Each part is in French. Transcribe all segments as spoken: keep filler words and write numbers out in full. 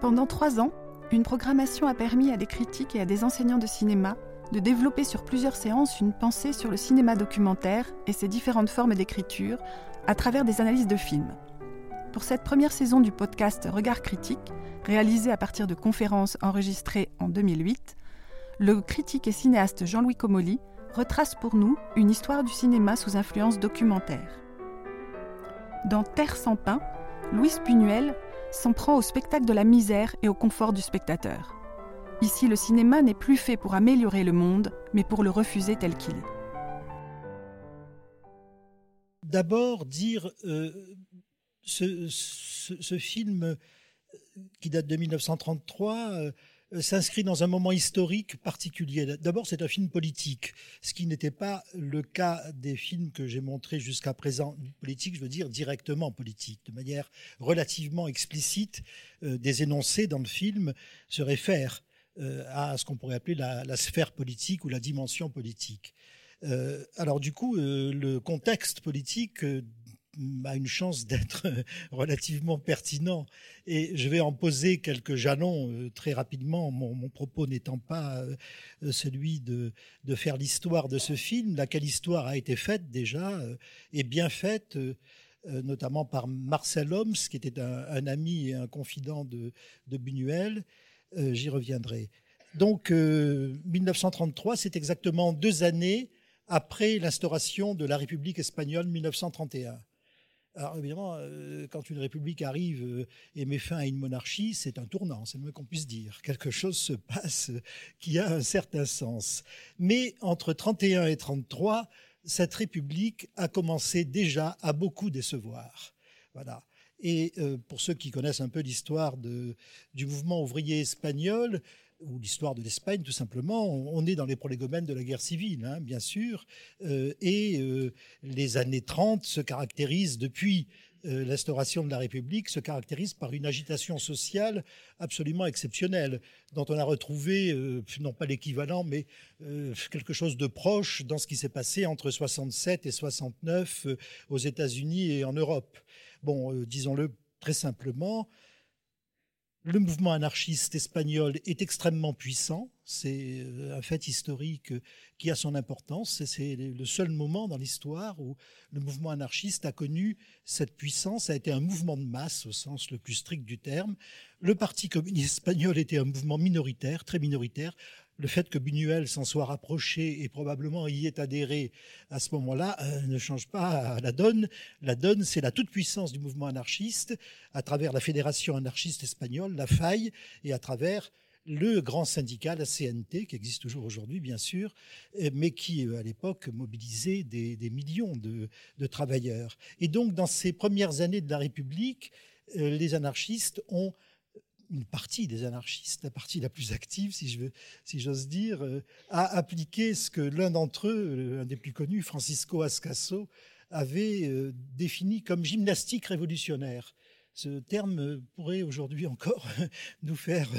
Pendant trois ans, une programmation a permis à des critiques et à des enseignants de cinéma de développer sur plusieurs séances une pensée sur le cinéma documentaire et ses différentes formes d'écriture à travers des analyses de films. Pour cette première saison du podcast Regards critiques, réalisée à partir de conférences enregistrées en deux mille huit, le critique et cinéaste Jean-Louis Comolli retrace pour nous une histoire du cinéma sous influence documentaire. Dans Terre sans pain, Luis Buñuel s'en prend au spectacle de la misère et au confort du spectateur. Ici, le cinéma n'est plus fait pour améliorer le monde, mais pour le refuser tel qu'il est. D'abord, dire euh, ce, ce, ce film qui date de mille neuf cent trente-trois euh, s'inscrit dans un moment historique particulier. D'abord, c'est un film politique, ce qui n'était pas le cas des films que j'ai montrés jusqu'à présent. Politique, je veux dire directement politique, de manière relativement explicite. Euh, des énoncés dans le film se réfèrent euh, à ce qu'on pourrait appeler la, la sphère politique ou la dimension politique. Euh, alors du coup, euh, le contexte politique euh, a une chance d'être relativement pertinent. Et je vais en poser quelques jalons très rapidement, mon, mon propos n'étant pas celui de, de faire l'histoire de ce film, laquelle histoire a été faite déjà, et bien faite, notamment par Marcel Homs, qui était un, un ami et un confident de, de Buñuel. J'y reviendrai. Donc, mille neuf cent trente-trois, c'est exactement deux années après l'instauration de la République espagnole mille neuf cent trente et un. Alors évidemment, quand une république arrive et met fin à une monarchie, c'est un tournant, c'est le moins qu'on puisse dire. Quelque chose se passe qui a un certain sens. Mais entre trente et un et trente-trois, cette république a commencé déjà à beaucoup décevoir. Voilà. Et pour ceux qui connaissent un peu l'histoire de, du mouvement ouvrier espagnol, ou l'histoire de l'Espagne, tout simplement. On est dans les prolégomènes de la guerre civile, hein, bien sûr. Euh, et euh, les années trente se caractérisent, depuis euh, l'instauration de la République, se caractérisent par une agitation sociale absolument exceptionnelle, dont on a retrouvé, euh, non pas l'équivalent, mais euh, quelque chose de proche dans ce qui s'est passé entre soixante-sept et soixante-neuf euh, aux États-Unis et en Europe. Bon, euh, disons-le très simplement, le mouvement anarchiste espagnol est extrêmement puissant, c'est un fait historique qui a son importance, et c'est le seul moment dans l'histoire où le mouvement anarchiste a connu cette puissance, ça a été un mouvement de masse au sens le plus strict du terme. Le Parti communiste espagnol était un mouvement minoritaire, très minoritaire. Le fait que Buñuel s'en soit rapproché et probablement y ait adhéré à ce moment-là euh, ne change pas la donne. La donne, c'est la toute-puissance du mouvement anarchiste à travers la Fédération anarchiste espagnole, la F A I, et à travers le grand syndicat, la C N T, qui existe toujours aujourd'hui, bien sûr, mais qui, à l'époque, mobilisait des, des millions de, de travailleurs. Et donc, dans ces premières années de la République, euh, les anarchistes ont... une partie des anarchistes, la partie la plus active, si je veux, si j'ose dire, a appliqué ce que l'un d'entre eux, un des plus connus, Francisco Ascaso, avait défini comme gymnastique révolutionnaire. Ce terme pourrait aujourd'hui encore nous faire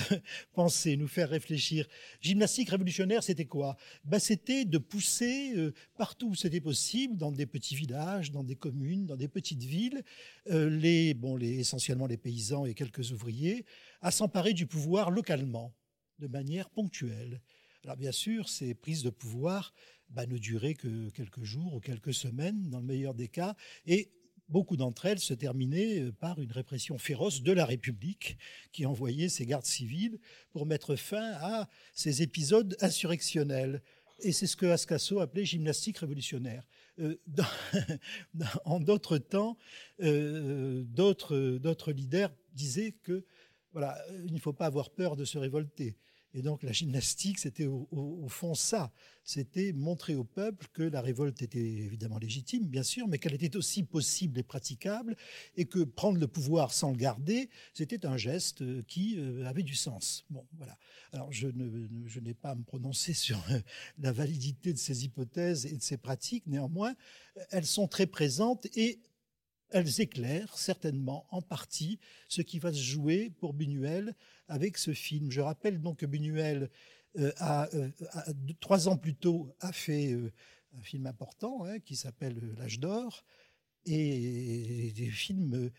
penser, nous faire réfléchir. Gymnastique révolutionnaire, c'était quoi ? Ben, c'était de pousser partout où c'était possible, dans des petits villages, dans des communes, dans des petites villes, les, bon, les, essentiellement les paysans et quelques ouvriers, à s'emparer du pouvoir localement, de manière ponctuelle. Alors bien sûr, ces prises de pouvoir ben, ne duraient que quelques jours ou quelques semaines, dans le meilleur des cas, et beaucoup d'entre elles se terminaient par une répression féroce de la République qui envoyait ses gardes civiles pour mettre fin à ces épisodes insurrectionnels. Et c'est ce que Ascaso appelait gymnastique révolutionnaire. Euh, dans, en d'autres temps, euh, d'autres, d'autres leaders disaient que voilà, il ne faut pas avoir peur de se révolter. Et donc la gymnastique, c'était au, au, au fond ça. C'était montrer au peuple que la révolte était évidemment légitime, bien sûr, mais qu'elle était aussi possible et praticable, et que prendre le pouvoir sans le garder, c'était un geste qui avait du sens. Bon, voilà. Alors je, ne, je n'ai pas à me prononcer sur la validité de ces hypothèses et de ces pratiques. Néanmoins, elles sont très présentes et elles éclairent certainement en partie ce qui va se jouer pour Buñuel avec ce film. Je rappelle donc que Buñuel, euh, a, euh, a, trois ans plus tôt, a fait euh, un film important hein, qui s'appelle L'Âge d'Or, et des films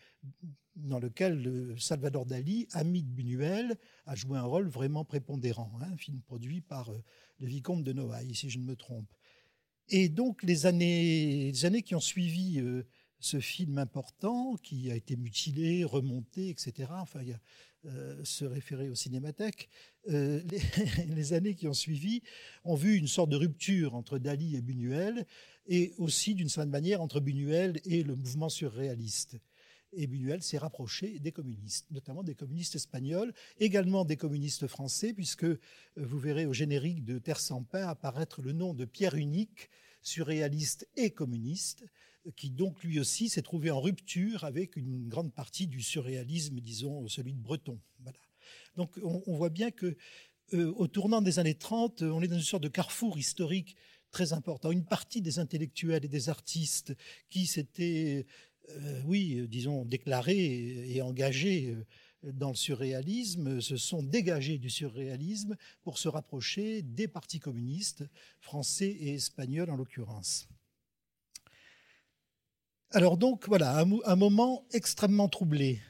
dans lesquels Salvador Dali, ami de Buñuel, a joué un rôle vraiment prépondérant. Hein, un film produit par euh, le vicomte de Noailles, si je ne me trompe. Et donc les années, les années qui ont suivi euh, ce film important, qui a été mutilé, remonté, et cetera. Enfin, il y a, euh, se référer aux cinémathèques. Euh, les, les années qui ont suivi ont vu une sorte de rupture entre Dali et Buñuel, et aussi, d'une certaine manière, entre Buñuel et le mouvement surréaliste. Et Buñuel s'est rapproché des communistes, notamment des communistes espagnols, également des communistes français, puisque vous verrez au générique de Terre sans pain apparaître le nom de Pierre Unique, surréaliste et communiste, qui donc lui aussi s'est trouvé en rupture avec une grande partie du surréalisme, disons celui de Breton. Voilà. Donc on, on voit bien que euh, au tournant des années trente, on est dans une sorte de carrefour historique très important. Une partie des intellectuels et des artistes qui s'étaient, euh, oui, disons déclarés et engagés dans le surréalisme, se sont dégagés du surréalisme pour se rapprocher des partis communistes, français et espagnols en l'occurrence. Alors donc, voilà, un, un moment extrêmement troublé.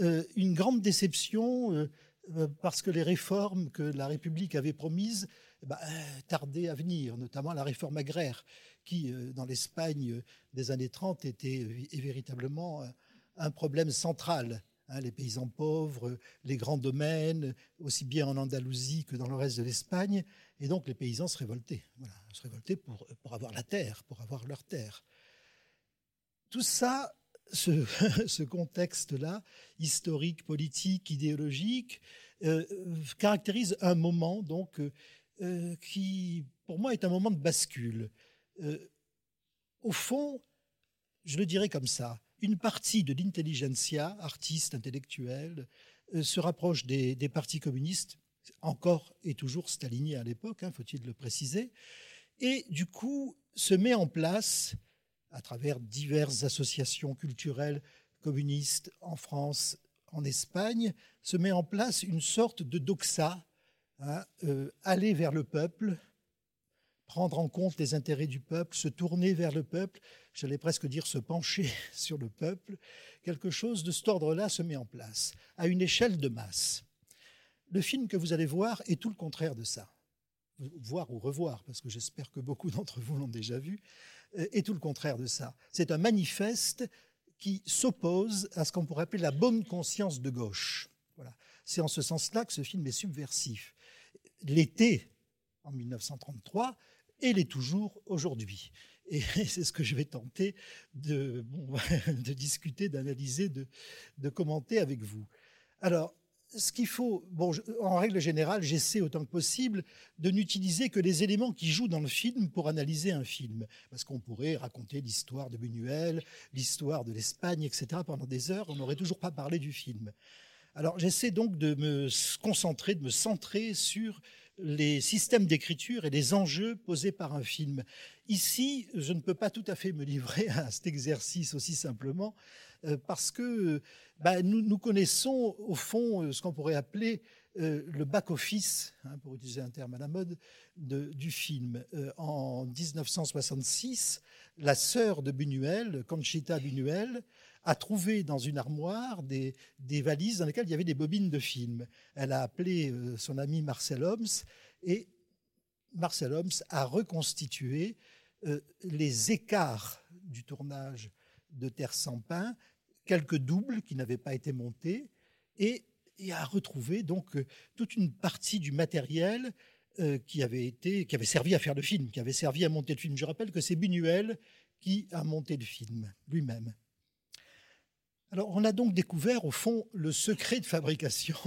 Euh, une grande déception euh, euh, parce que les réformes que la République avait promises eh ben, euh, tardaient à venir, notamment la réforme agraire qui, euh, dans l'Espagne euh, des années trente, était euh, véritablement euh, un problème central. Hein, les paysans pauvres, euh, les grands domaines, aussi bien en Andalousie que dans le reste de l'Espagne. Et donc, les paysans se révoltaient. Voilà, se révoltaient pour, pour avoir la terre, pour avoir leur terre. Tout ça, ce, ce contexte-là, historique, politique, idéologique, euh, caractérise un moment donc, euh, qui, pour moi, est un moment de bascule. Euh, au fond, je le dirais comme ça, une partie de l'intelligentsia, artistes, intellectuels, euh, se rapproche des, des partis communistes, encore et toujours staliniens à l'époque, hein, faut-il le préciser, et du coup se met en place à travers diverses associations culturelles communistes en France, en Espagne, se met en place une sorte de doxa, hein, euh, aller vers le peuple, prendre en compte les intérêts du peuple, se tourner vers le peuple, j'allais presque dire se pencher sur le peuple, quelque chose de cet ordre-là se met en place, à une échelle de masse. Le film que vous allez voir est tout le contraire de ça, voir ou revoir, parce que j'espère que beaucoup d'entre vous l'ont déjà vu, et tout le contraire de ça. C'est un manifeste qui s'oppose à ce qu'on pourrait appeler la bonne conscience de gauche. Voilà. C'est en ce sens-là que ce film est subversif. L'était en dix-neuf cent trente-trois et l'est toujours aujourd'hui. Et c'est ce que je vais tenter de, bon, de discuter, d'analyser, de, de commenter avec vous. Alors, ce qu'il faut, bon, en règle générale, j'essaie autant que possible de n'utiliser que les éléments qui jouent dans le film pour analyser un film. Parce qu'on pourrait raconter l'histoire de Buñuel, l'histoire de l'Espagne, et cetera. Pendant des heures, on n'aurait toujours pas parlé du film. Alors j'essaie donc de me concentrer, de me centrer sur les systèmes d'écriture et les enjeux posés par un film. Ici, je ne peux pas tout à fait me livrer à cet exercice aussi simplement, parce que bah, nous, nous connaissons au fond ce qu'on pourrait appeler euh, le back-office, hein, pour utiliser un terme à la mode, de, du film. Euh, en dix-neuf cent soixante-six, la sœur de Buñuel, Conchita Buñuel, a trouvé dans une armoire des, des valises dans lesquelles il y avait des bobines de films. Elle a appelé euh, son ami Marcel Homs et Marcel Homs a reconstitué euh, les écarts du tournage de Terre sans pain, quelques doubles qui n'avaient pas été montés, et, et a retrouvé donc euh, toute une partie du matériel euh, qui avait été, qui avait servi à faire le film, qui avait servi à monter le film. Je rappelle que c'est Buñuel qui a monté le film lui-même. Alors, on a donc découvert, au fond, le secret de fabrication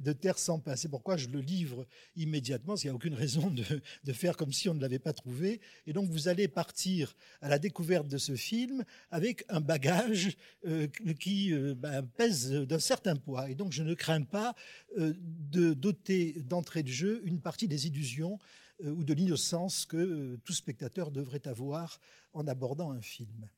de Terre sans pain. C'est pourquoi je le livre immédiatement, parce qu'il n'y a aucune raison de, de faire comme si on ne l'avait pas trouvé. Et donc, vous allez partir à la découverte de ce film avec un bagage euh, qui euh, bah, pèse d'un certain poids. Et donc, je ne crains pas euh, de doter d'entrée de jeu une partie des illusions euh, ou de l'innocence que euh, tout spectateur devrait avoir en abordant un film.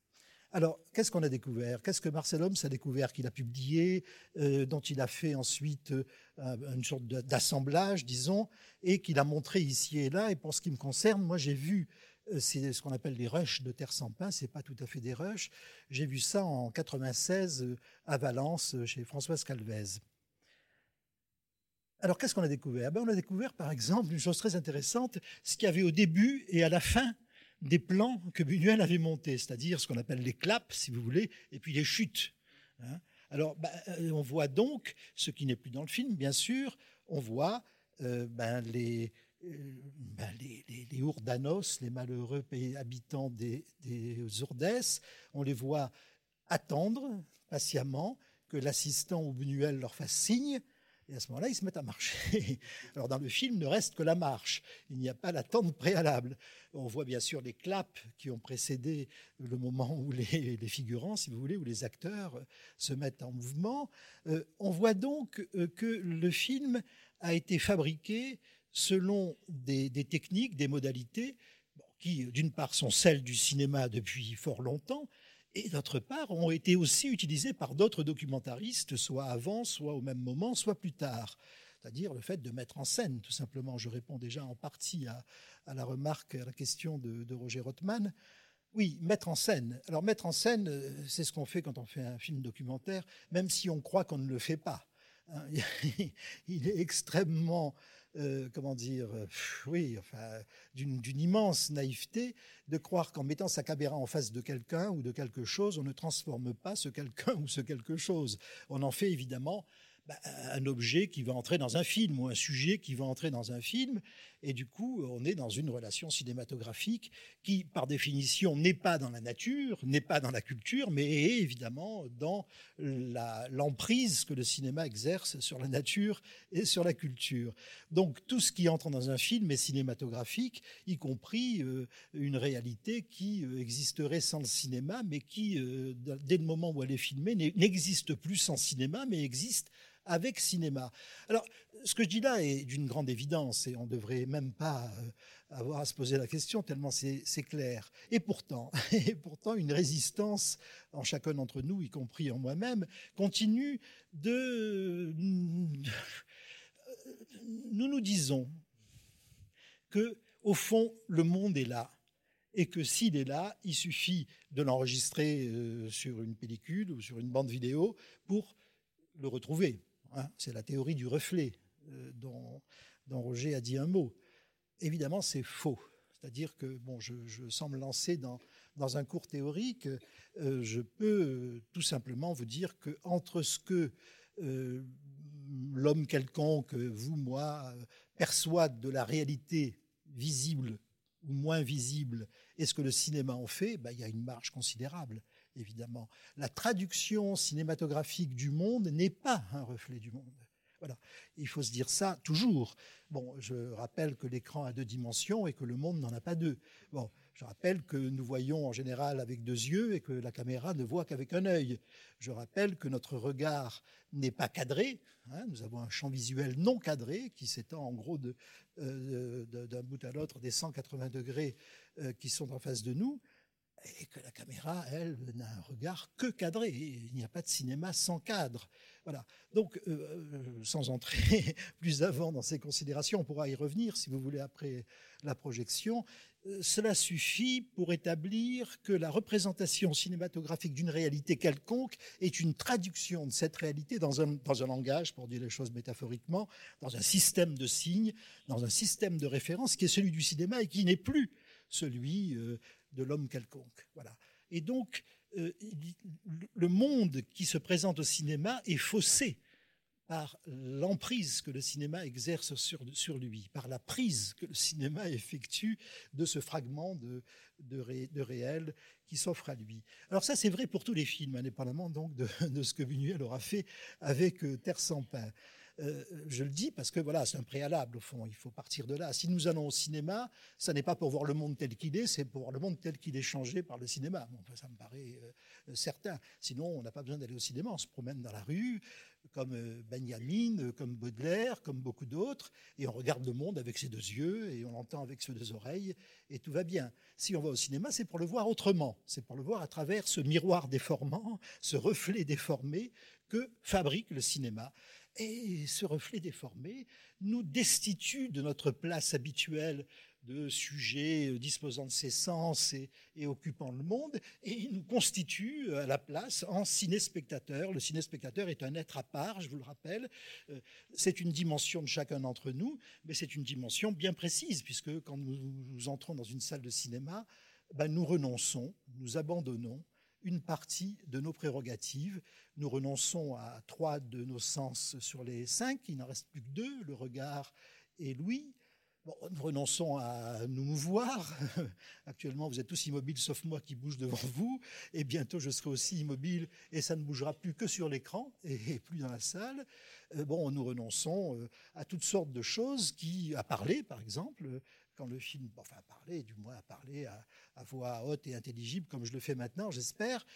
Alors, qu'est-ce qu'on a découvert ? Qu'est-ce que Marcel Homs a découvert, qu'il a publié, euh, dont il a fait ensuite euh, une sorte d'assemblage, disons, et qu'il a montré ici et là. Et pour ce qui me concerne, moi, j'ai vu euh, c'est ce qu'on appelle les rushs de Terre sans pain. Ce n'est pas tout à fait des rushs. J'ai vu ça en quatre-vingt-seize euh, à Valence, euh, chez Françoise Calvez. Alors, qu'est-ce qu'on a découvert ? Ben, on a découvert, par exemple, une chose très intéressante, ce qu'il y avait au début et à la fin des plans que Buñuel avait montés, c'est-à-dire ce qu'on appelle les claps, si vous voulez, et puis les chutes. Alors, ben, on voit donc, ce qui n'est plus dans le film, bien sûr, on voit euh, ben, les, euh, ben, les, les, les Hurdanos, les malheureux pays, habitants des, des Hurdes, on les voit attendre patiemment que l'assistant ou Buñuel leur fasse signe. Et à ce moment-là, ils se mettent à marcher. Alors, dans le film, ne reste que la marche. Il n'y a pas l'attente préalable. On voit bien sûr les claps qui ont précédé le moment où les, les figurants, si vous voulez, où les acteurs se mettent en mouvement. Euh, on voit donc que le film a été fabriqué selon des, des techniques, des modalités, qui, d'une part, sont celles du cinéma depuis fort longtemps, et d'autre part, ont été aussi utilisés par d'autres documentaristes, soit avant, soit au même moment, soit plus tard. C'est-à-dire le fait de mettre en scène, tout simplement. Je réponds déjà en partie à, à la remarque, à la question de, de Roger Rotman. Oui, mettre en scène. Alors mettre en scène, c'est ce qu'on fait quand on fait un film documentaire, même si on croit qu'on ne le fait pas. Il est extrêmement... Euh, comment dire, euh, oui, enfin, d'une, d'une immense naïveté de croire qu'en mettant sa caméra en face de quelqu'un ou de quelque chose, on ne transforme pas ce quelqu'un ou ce quelque chose. On en fait évidemment bah, un objet qui va entrer dans un film ou un sujet qui va entrer dans un film. Et du coup, on est dans une relation cinématographique qui, par définition, n'est pas dans la nature, n'est pas dans la culture, mais est évidemment dans la, l'emprise que le cinéma exerce sur la nature et sur la culture. Donc, tout ce qui entre dans un film est cinématographique, y compris euh, une réalité qui existerait sans le cinéma, mais qui, euh, dès le moment où elle est filmée, n'existe plus sans cinéma, mais existe avec cinéma. Alors, ce que je dis là est d'une grande évidence et on ne devrait même pas avoir à se poser la question tellement c'est, c'est clair. Et pourtant, et pourtant, une résistance en chacun d'entre nous, y compris en moi-même, continue de... Nous nous disons que, au fond, le monde est là. Et que s'il est là, il suffit de l'enregistrer sur une pellicule ou sur une bande vidéo pour le retrouver. C'est la théorie du reflet euh, dont, dont Roger a dit un mot. Évidemment, c'est faux. C'est-à-dire que bon, je, je semble lancer dans, dans un cours théorique. Euh, je peux euh, tout simplement vous dire qu'entre ce que euh, l'homme quelconque, vous, moi, euh, perçoit de la réalité visible ou moins visible et ce que le cinéma en fait, ben, y a une marge considérable. Évidemment, la traduction cinématographique du monde n'est pas un reflet du monde. Voilà, il faut se dire ça toujours. Bon, je rappelle que l'écran a deux dimensions et que le monde n'en a pas deux. Bon, je rappelle que nous voyons en général avec deux yeux et que la caméra ne voit qu'avec un œil. Je rappelle que notre regard n'est pas cadré. Hein, nous avons un champ visuel non cadré qui s'étend en gros de, euh, de, d'un bout à l'autre des cent quatre-vingts degrés euh, qui sont en face de nous. Et que la caméra, elle, n'a un regard que cadré. Il n'y a pas de cinéma sans cadre. Voilà. Donc, euh, sans entrer plus avant dans ces considérations, on pourra y revenir, si vous voulez, après la projection. Euh, cela suffit pour établir que la représentation cinématographique d'une réalité quelconque est une traduction de cette réalité dans un, dans un langage, pour dire les choses métaphoriquement, dans un système de signes, dans un système de référence qui est celui du cinéma et qui n'est plus celui... Euh, de l'homme quelconque. Voilà. Et donc, euh, le monde qui se présente au cinéma est faussé par l'emprise que le cinéma exerce sur, sur lui, par la prise que le cinéma effectue de ce fragment de, de, ré, de réel qui s'offre à lui. Alors ça, c'est vrai pour tous les films, indépendamment donc de, de ce que Buñuel aura fait avec euh, Terre sans pain. Euh, je le dis parce que voilà, c'est un préalable au fond, il faut partir de là. Si nous allons au cinéma, ça n'est pas pour voir le monde tel qu'il est, c'est pour voir le monde tel qu'il est changé par le cinéma. Bon, ça me paraît euh, certain. Sinon, on n'a pas besoin d'aller au cinéma, on se promène dans la rue, comme euh, Benjamin, comme Baudelaire, comme beaucoup d'autres, et on regarde le monde avec ses deux yeux, et on l'entend avec ses deux oreilles, et tout va bien. Si on va au cinéma, c'est pour le voir autrement, c'est pour le voir à travers ce miroir déformant, ce reflet déformé que fabrique le cinéma. Et ce reflet déformé nous destitue de notre place habituelle de sujet disposant de ses sens et, et occupant le monde, et il nous constitue à la place en cinéspectateur. Le cinéspectateur est un être à part, je vous le rappelle. C'est une dimension de chacun d'entre nous, mais c'est une dimension bien précise, puisque quand nous, nous entrons dans une salle de cinéma, ben nous renonçons, nous abandonnons une partie de nos prérogatives. Nous renonçons à trois de nos sens sur les cinq, il n'en reste plus que deux, le regard et l'ouïe. Bon, nous renonçons à nous mouvoir. Actuellement, vous êtes tous immobiles, sauf moi qui bouge devant vous. Et bientôt, je serai aussi immobile et ça ne bougera plus que sur l'écran et plus dans la salle. Bon, nous renonçons à toutes sortes de choses qui, à parler, par exemple, quand le film, enfin à parler, du moins à parler à, à voix haute et intelligible, comme je le fais maintenant, j'espère,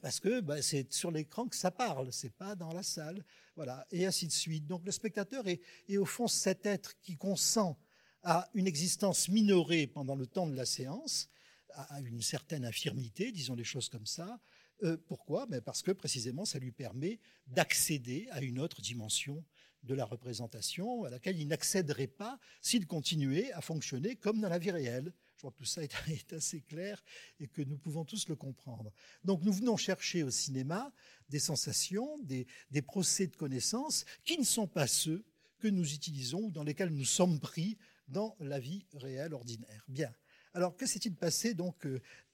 parce que ben, c'est sur l'écran que ça parle, c'est pas dans la salle, voilà, et ainsi de suite. Donc le spectateur est, est au fond cet être qui consent à une existence minorée pendant le temps de la séance, à une certaine infirmité, disons les choses comme ça. Euh, pourquoi ? Ben parce que précisément ça lui permet d'accéder à une autre dimension de la représentation à laquelle il n'accéderait pas s'il continuait à fonctionner comme dans la vie réelle. Je crois que tout ça est assez clair et que nous pouvons tous le comprendre. Donc nous venons chercher au cinéma des sensations, des, des procès de connaissances qui ne sont pas ceux que nous utilisons ou dans lesquels nous sommes pris dans la vie réelle ordinaire. Bien. Alors que s'est-il passé donc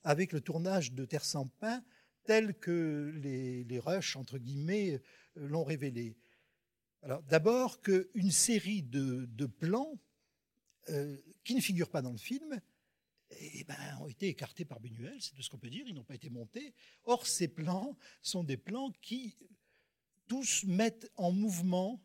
avec le tournage de Terre sans pain tel que les, les rushs, entre guillemets, l'ont révélé ? Alors, d'abord, qu'une série de, de plans euh, qui ne figurent pas dans le film eh ben, ont été écartés par Buñuel, c'est tout ce qu'on peut dire, ils n'ont pas été montés. Or, ces plans sont des plans qui, tous, mettent en mouvement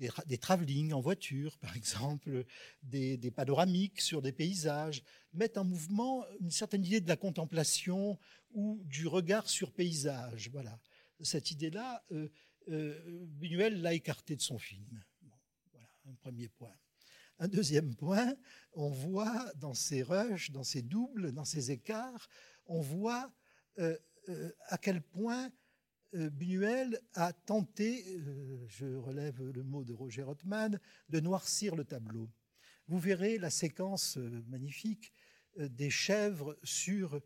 des, des travelling en voiture, par exemple, des, des panoramiques sur des paysages, mettent en mouvement une certaine idée de la contemplation ou du regard sur paysage. Voilà. Cette idée-là... Euh, Euh, Buñuel l'a écarté de son film. Bon, voilà, un premier point. Un deuxième point, on voit dans ces rushs, dans ces doubles, dans ces écarts, on voit euh, euh, à quel point euh, Buñuel a tenté, euh, je relève le mot de Roger Rotman, de noircir le tableau. Vous verrez la séquence euh, magnifique euh, des chèvres sur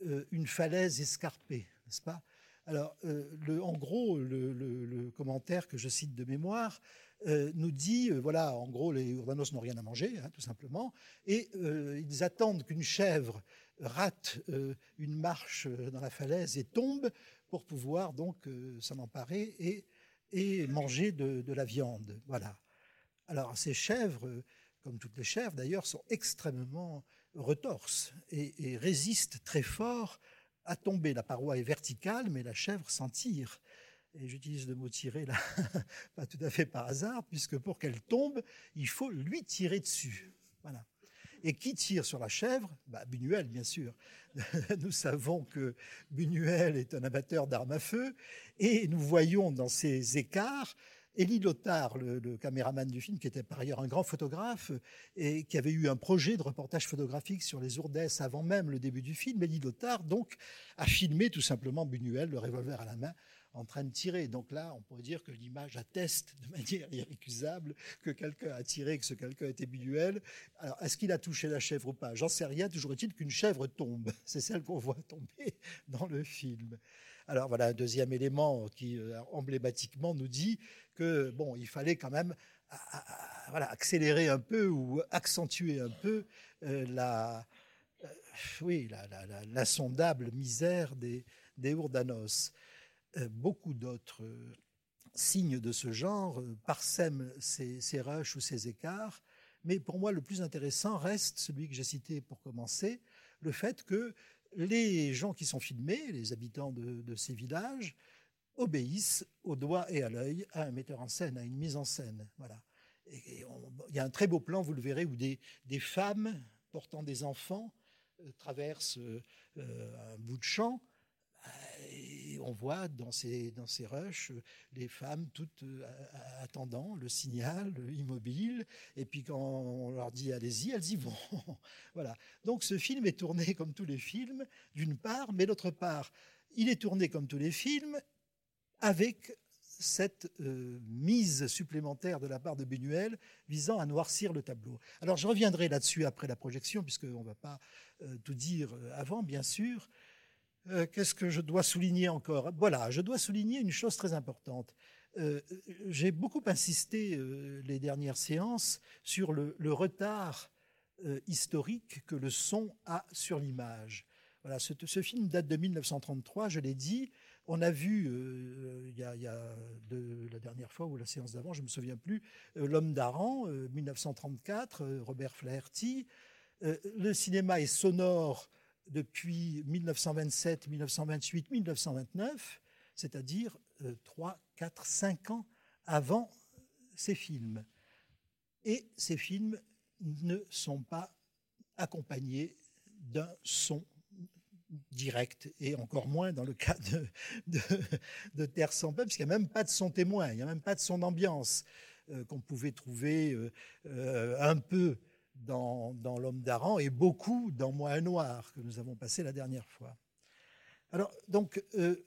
euh, une falaise escarpée, n'est-ce pas ? Alors, euh, le, en gros, le, le, le commentaire que je cite de mémoire euh, nous dit, euh, voilà, en gros, les Hurdanos n'ont rien à manger, hein, tout simplement, et euh, ils attendent qu'une chèvre rate euh, une marche dans la falaise et tombe pour pouvoir donc euh, s'en emparer et, et manger de, de la viande. Voilà. Alors, ces chèvres, comme toutes les chèvres d'ailleurs, sont extrêmement retorses et, et résistent très fort à tomber. La paroi est verticale, mais la chèvre s'en tire. Et j'utilise le mot « tirer » là, pas tout à fait par hasard, puisque pour qu'elle tombe, il faut lui tirer dessus. Voilà. Et qui tire sur la chèvre ? Bah, Buñuel, bien sûr. Nous savons que Buñuel est un amateur d'armes à feu, et nous voyons dans ces écarts Élie Lothar, le, le caméraman du film, qui était par ailleurs un grand photographe et qui avait eu un projet de reportage photographique sur les Hurdes avant même le début du film, Élie Lothar donc a filmé tout simplement Buñuel, le revolver à la main, en train de tirer. Donc là, on pourrait dire que l'image atteste de manière irrécusable que quelqu'un a tiré, que ce quelqu'un était Buñuel. Alors, est-ce qu'il a touché la chèvre ou pas ? J'en sais rien, toujours est-il qu'une chèvre tombe. C'est celle qu'on voit tomber dans le film. Alors voilà un deuxième élément qui euh, emblématiquement nous dit que bon, il fallait quand même à, à, voilà, accélérer un peu ou accentuer un peu euh, la, euh, oui, la, la, la, l'insondable misère des, des Hurdanos. Euh, beaucoup d'autres euh, signe de ce genre parsème ces, ces rushs ou ces écarts. Mais pour moi, le plus intéressant reste celui que j'ai cité pour commencer, le fait que les gens qui sont filmés, les habitants de, de ces villages, obéissent au doigt et à l'œil à un metteur en scène, à une mise en scène. Voilà. Et on, il y a un très beau plan, vous le verrez, où des, des femmes portant des enfants euh, traversent euh, euh, un bout de champ. Et on voit dans ces, dans ces rushs les femmes toutes euh, attendant le signal, immobiles. Et puis quand on leur dit « allez-y », elles y vont. Voilà. Donc ce film est tourné comme tous les films, d'une part, mais d'autre part, il est tourné comme tous les films avec cette euh, mise supplémentaire de la part de Buñuel visant à noircir le tableau. Alors je reviendrai là-dessus après la projection, puisqu'on ne va pas euh, tout dire avant, bien sûr. Euh, qu'est-ce que je dois souligner encore ? Voilà, je dois souligner une chose très importante. Euh, j'ai beaucoup insisté euh, les dernières séances sur le, le retard euh, historique que le son a sur l'image. Voilà, ce, ce film date de mille neuf cent trente-trois, je l'ai dit. On a vu, il euh, y a, y a de, la dernière fois ou la séance d'avant, je ne me souviens plus, euh, L'homme d'Aran, euh, mille neuf cent trente-quatre, euh, Robert Flaherty. Euh, le cinéma est sonore depuis mille neuf cent vingt-sept, mille neuf cent vingt-huit, mille neuf cent vingt-neuf, c'est-à-dire euh, trois, quatre, cinq ans avant ces films. Et ces films ne sont pas accompagnés d'un son direct, et encore moins dans le cas de, de, de Terre sans pain, parce qu'il n'y a même pas de son témoin, il n'y a même pas de son ambiance euh, qu'on pouvait trouver euh, euh, un peu dans, dans L'homme d'Aran et beaucoup dans Moi un Noir, que nous avons passé la dernière fois. Alors, donc, euh,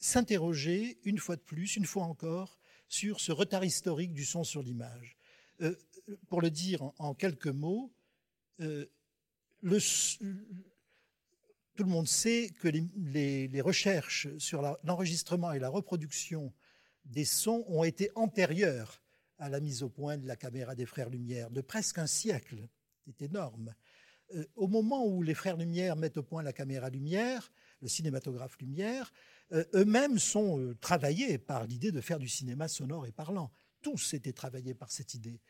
s'interroger une fois de plus, une fois encore, sur ce retard historique du son sur l'image. Euh, pour le dire en, en quelques mots, euh, le... Tout le monde sait que les, les, les recherches sur la, l'enregistrement et la reproduction des sons ont été antérieures à la mise au point de la caméra des Frères Lumière, de presque un siècle. C'est énorme. Euh, au moment où les Frères Lumière mettent au point la caméra Lumière, le cinématographe Lumière, euh, eux-mêmes sont euh, travaillés par l'idée de faire du cinéma sonore et parlant. Tous étaient travaillés par cette idée.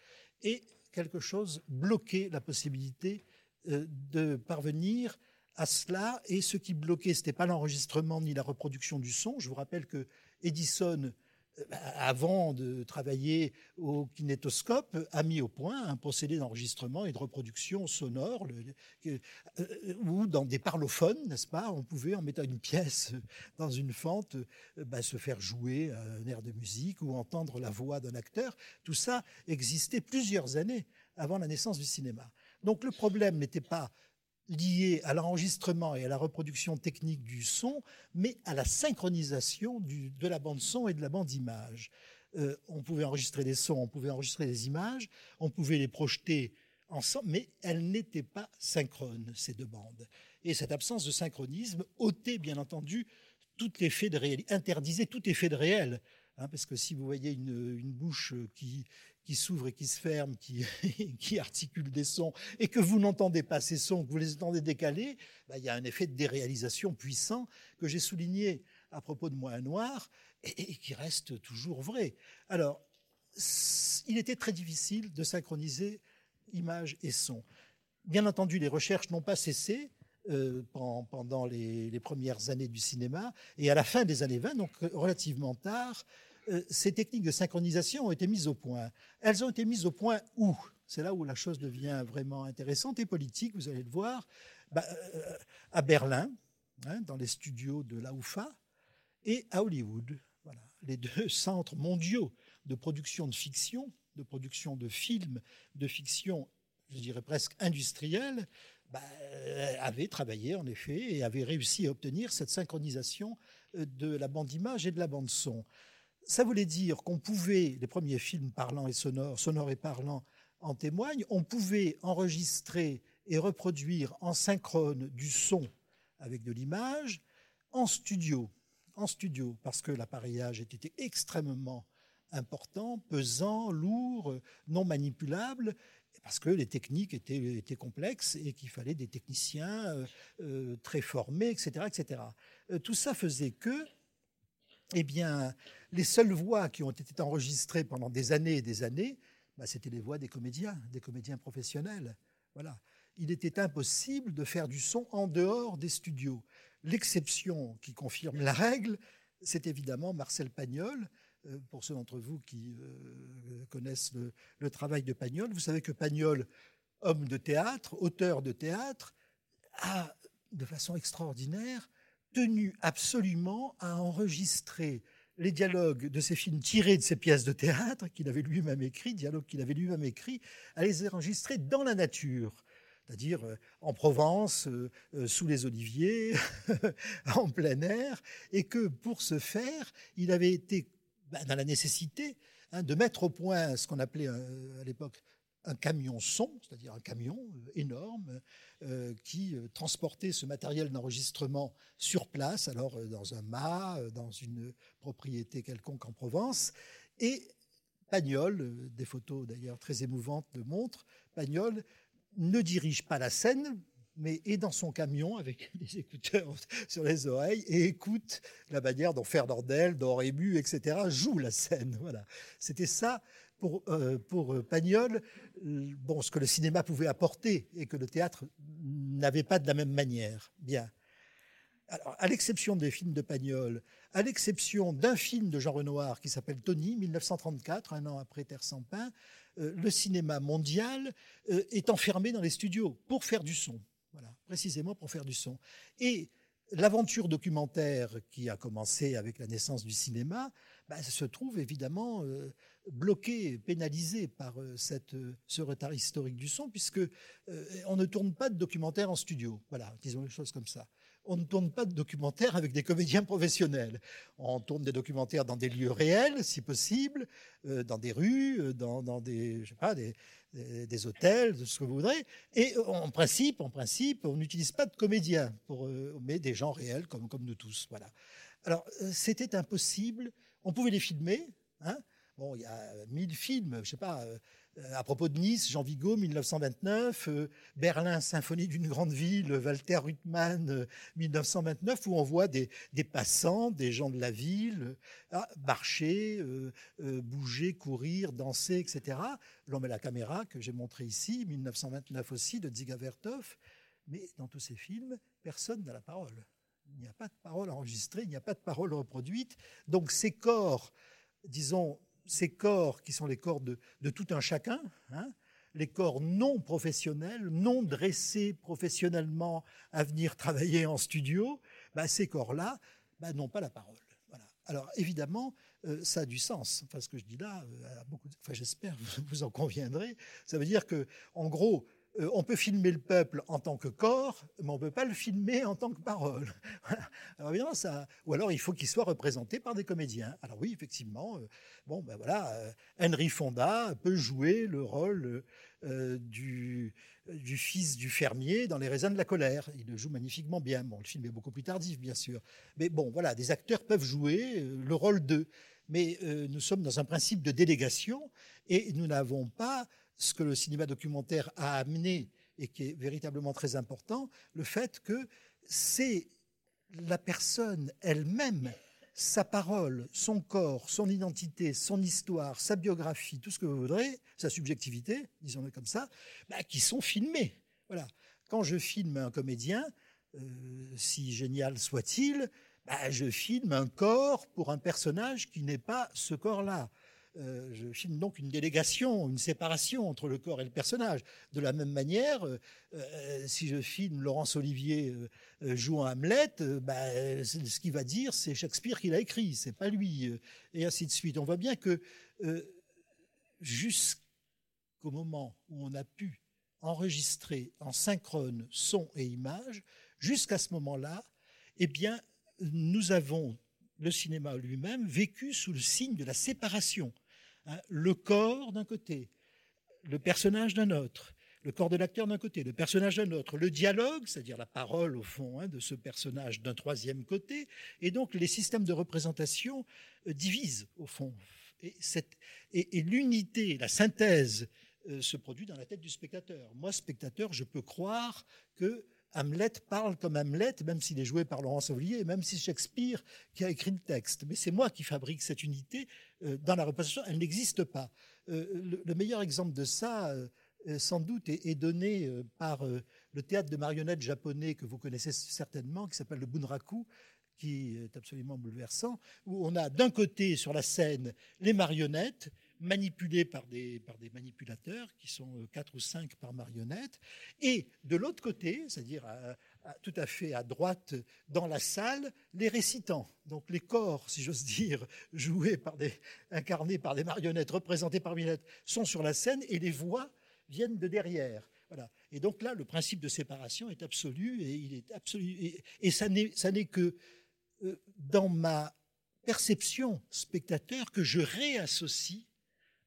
Et quelque chose bloquait la possibilité euh, de parvenir à cela, et ce qui bloquait, ce n'était pas l'enregistrement ni la reproduction du son. Je vous rappelle que Edison, avant de travailler au kinétoscope, a mis au point un procédé d'enregistrement et de reproduction sonore, ou dans des parlophones, n'est-ce pas ? On pouvait, en mettant une pièce dans une fente, ben, se faire jouer un air de musique ou entendre la voix d'un acteur. Tout ça existait plusieurs années avant la naissance du cinéma. Donc le problème n'était pas lié à l'enregistrement et à la reproduction technique du son, mais à la synchronisation du, de la bande son et de la bande image. Euh, on pouvait enregistrer des sons, on pouvait enregistrer des images, on pouvait les projeter ensemble, mais elles n'étaient pas synchrones, ces deux bandes. Et cette absence de synchronisme ôtait, bien entendu, tout effet de réel, interdisait tout effet de réel. Hein, parce que si vous voyez une, une bouche qui, qui s'ouvre et qui se ferme, qui, qui articule des sons, et que vous n'entendez pas ces sons, que vous les entendez décalés, ben, il y a un effet de déréalisation puissant que j'ai souligné à propos de Moi un Noir et, et qui reste toujours vrai. Alors, il était très difficile de synchroniser images et sons. Bien entendu, les recherches n'ont pas cessé Euh, pendant les, les premières années du cinéma, et à la fin des années vingt, donc relativement tard, euh, ces techniques de synchronisation ont été mises au point. Elles ont été mises au point où ? C'est là où la chose devient vraiment intéressante et politique, vous allez le voir, bah, euh, à Berlin, hein, dans les studios de la U F A, et à Hollywood. Voilà, les deux centres mondiaux de production de fiction, de production de films, de fiction, je dirais presque industrielle, bah, avait travaillé en effet et avait réussi à obtenir cette synchronisation de la bande image et de la bande son. Ça voulait dire qu'on pouvait, les premiers films parlants et sonores, sonores et parlants en témoignent, on pouvait enregistrer et reproduire en synchrone du son avec de l'image en studio, en studio parce que l'appareillage était extrêmement important, pesant, lourd, non manipulable, parce que les techniques étaient, étaient complexes et qu'il fallait des techniciens euh, euh, très formés, et cetera, et cetera. Euh, tout ça faisait que eh bien, les seules voix qui ont été enregistrées pendant des années et des années, bah, c'était les voix des comédiens, des comédiens professionnels. Voilà. Il était impossible de faire du son en dehors des studios. L'exception qui confirme la règle, c'est évidemment Marcel Pagnol. Euh, pour ceux d'entre vous qui euh, connaissent le, le travail de Pagnol, vous savez que Pagnol, homme de théâtre, auteur de théâtre, a, de façon extraordinaire, tenu absolument à enregistrer les dialogues de ses films tirés de ses pièces de théâtre qu'il avait lui-même écrits, dialogues qu'il avait lui-même écrits, à les enregistrer dans la nature, c'est-à-dire en Provence, euh, euh, sous les oliviers, en plein air, et que pour ce faire, il avait été ben, dans la nécessité hein, de mettre au point ce qu'on appelait euh, à l'époque un camion son, c'est-à-dire un camion énorme euh, qui transportait ce matériel d'enregistrement sur place, alors euh, dans un mât, euh, dans une propriété quelconque en Provence. Et Pagnol, euh, des photos d'ailleurs très émouvantes le montrent, Pagnol ne dirige pas la scène, mais est dans son camion avec des écouteurs sur les oreilles et écoute la manière dont Fernandel, Dorébu, et cetera joue la scène. Voilà. C'était ça pour, euh, pour Pagnol, bon, ce que le cinéma pouvait apporter et que le théâtre n'avait pas de la même manière. Bien. Alors, à l'exception des films de Pagnol, à l'exception d'un film de Jean Renoir qui s'appelle Tony, dix-neuf cent trente-quatre, un an après Terre sans pain, euh, le cinéma mondial euh, est enfermé dans les studios pour faire du son. Voilà, précisément pour faire du son. Et l'aventure documentaire qui a commencé avec la naissance du cinéma ben, se trouve évidemment euh, bloquée, pénalisée par euh, cette, euh, ce retard historique du son, puisque euh, on ne tourne pas de documentaire en studio. Voilà, disons les choses comme ça. On ne tourne pas de documentaires avec des comédiens professionnels. On tourne des documentaires dans des lieux réels, si possible, euh, dans des rues, dans, dans des, je sais pas, des, des, des hôtels, ce que vous voudrez. Et en principe, en principe, on n'utilise pas de comédiens, pour, euh, mais des gens réels comme, comme nous tous. Voilà. Alors, euh, c'était impossible. On pouvait les filmer. Hein. Bon, il y a mille films, je sais pas. Euh, À propos de Nice, Jean Vigo, dix-neuf cent vingt-neuf, euh, Berlin, symphonie d'une grande ville, Walter Ruttmann, euh, dix-neuf cent vingt-neuf, où on voit des, des passants, des gens de la ville, euh, marcher, euh, euh, bouger, courir, danser, et cetera. L'homme et la caméra, que j'ai montré ici, dix-neuf cent vingt-neuf aussi, de Dziga Vertov. Mais dans tous ces films, personne n'a la parole. Il n'y a pas de parole enregistrée, il n'y a pas de parole reproduite. Donc ces corps, disons, ces corps qui sont les corps de, de tout un chacun, hein, les corps non professionnels, non dressés professionnellement à venir travailler en studio, bah, ces corps-là bah, n'ont pas la parole. Voilà. Alors évidemment, euh, ça a du sens. Enfin, ce que je dis là, euh, beaucoup de, enfin, j'espère que vous en conviendrez. Ça veut dire qu'en gros, euh, on peut filmer le peuple en tant que corps, mais on ne peut pas le filmer en tant que parole. Voilà. Alors évidemment, ça, ou alors il faut qu'il soit représenté par des comédiens. Alors oui, effectivement... Euh, Bon, ben voilà, Henry Fonda peut jouer le rôle euh, du, du fils du fermier dans Les raisins de la colère. Il le joue magnifiquement bien. Bon, le film est beaucoup plus tardif, bien sûr. Mais bon, voilà, des acteurs peuvent jouer le rôle d'eux. Mais euh, nous sommes dans un principe de délégation et nous n'avons pas ce que le cinéma documentaire a amené et qui est véritablement très important, le fait que c'est la personne elle-même, sa parole, son corps, son identité, son histoire, sa biographie, tout ce que vous voudrez, sa subjectivité, disons-le comme ça, bah, qui sont filmés. Voilà. Quand je filme un comédien, euh, si génial soit-il, bah, je filme un corps pour un personnage qui n'est pas ce corps-là. Euh, je filme donc une délégation, une séparation entre le corps et le personnage. De la même manière, euh, euh, si je filme Laurence Olivier euh, jouant Hamlet, euh, bah, ce qu'il va dire, c'est Shakespeare qui l'a écrit, c'est pas lui, euh, et ainsi de suite. On voit bien que euh, jusqu'au moment où on a pu enregistrer en synchrone son et image, jusqu'à ce moment-là, eh bien, nous avons, le cinéma lui-même, vécu sous le signe de la séparation. Le corps d'un côté, le personnage d'un autre, le corps de l'acteur d'un côté, le personnage d'un autre, le dialogue, c'est-à-dire la parole au fond hein, de ce personnage d'un troisième côté, et donc les systèmes de représentation euh, divisent au fond. Et, cette, et, et l'unité, la synthèse euh, se produit dans la tête du spectateur. Moi, spectateur, je peux croire que Hamlet parle comme Hamlet, même s'il est joué par Laurence Olivier, même si Shakespeare qui a écrit le texte. Mais c'est moi qui fabrique cette unité euh, dans la représentation. Elle n'existe pas. Euh, le, le meilleur exemple de ça, euh, sans doute, est, est donné euh, par euh, le théâtre de marionnettes japonais que vous connaissez certainement, qui s'appelle le Bunraku, qui est absolument bouleversant, où on a d'un côté, sur la scène, les marionnettes, manipulés par des, par des manipulateurs, qui sont quatre ou cinq par marionnette. Et de l'autre côté, c'est-à-dire à, à, tout à fait à droite dans la salle, les récitants, donc les corps, si j'ose dire, joués par des, incarnés par des marionnettes, représentés par marionnettes, sont sur la scène et les voix viennent de derrière. Voilà. Et donc là, le principe de séparation est absolu et, il est absolu, et, et ça n'est, ça n'est que euh, dans ma perception spectateur que je réassocie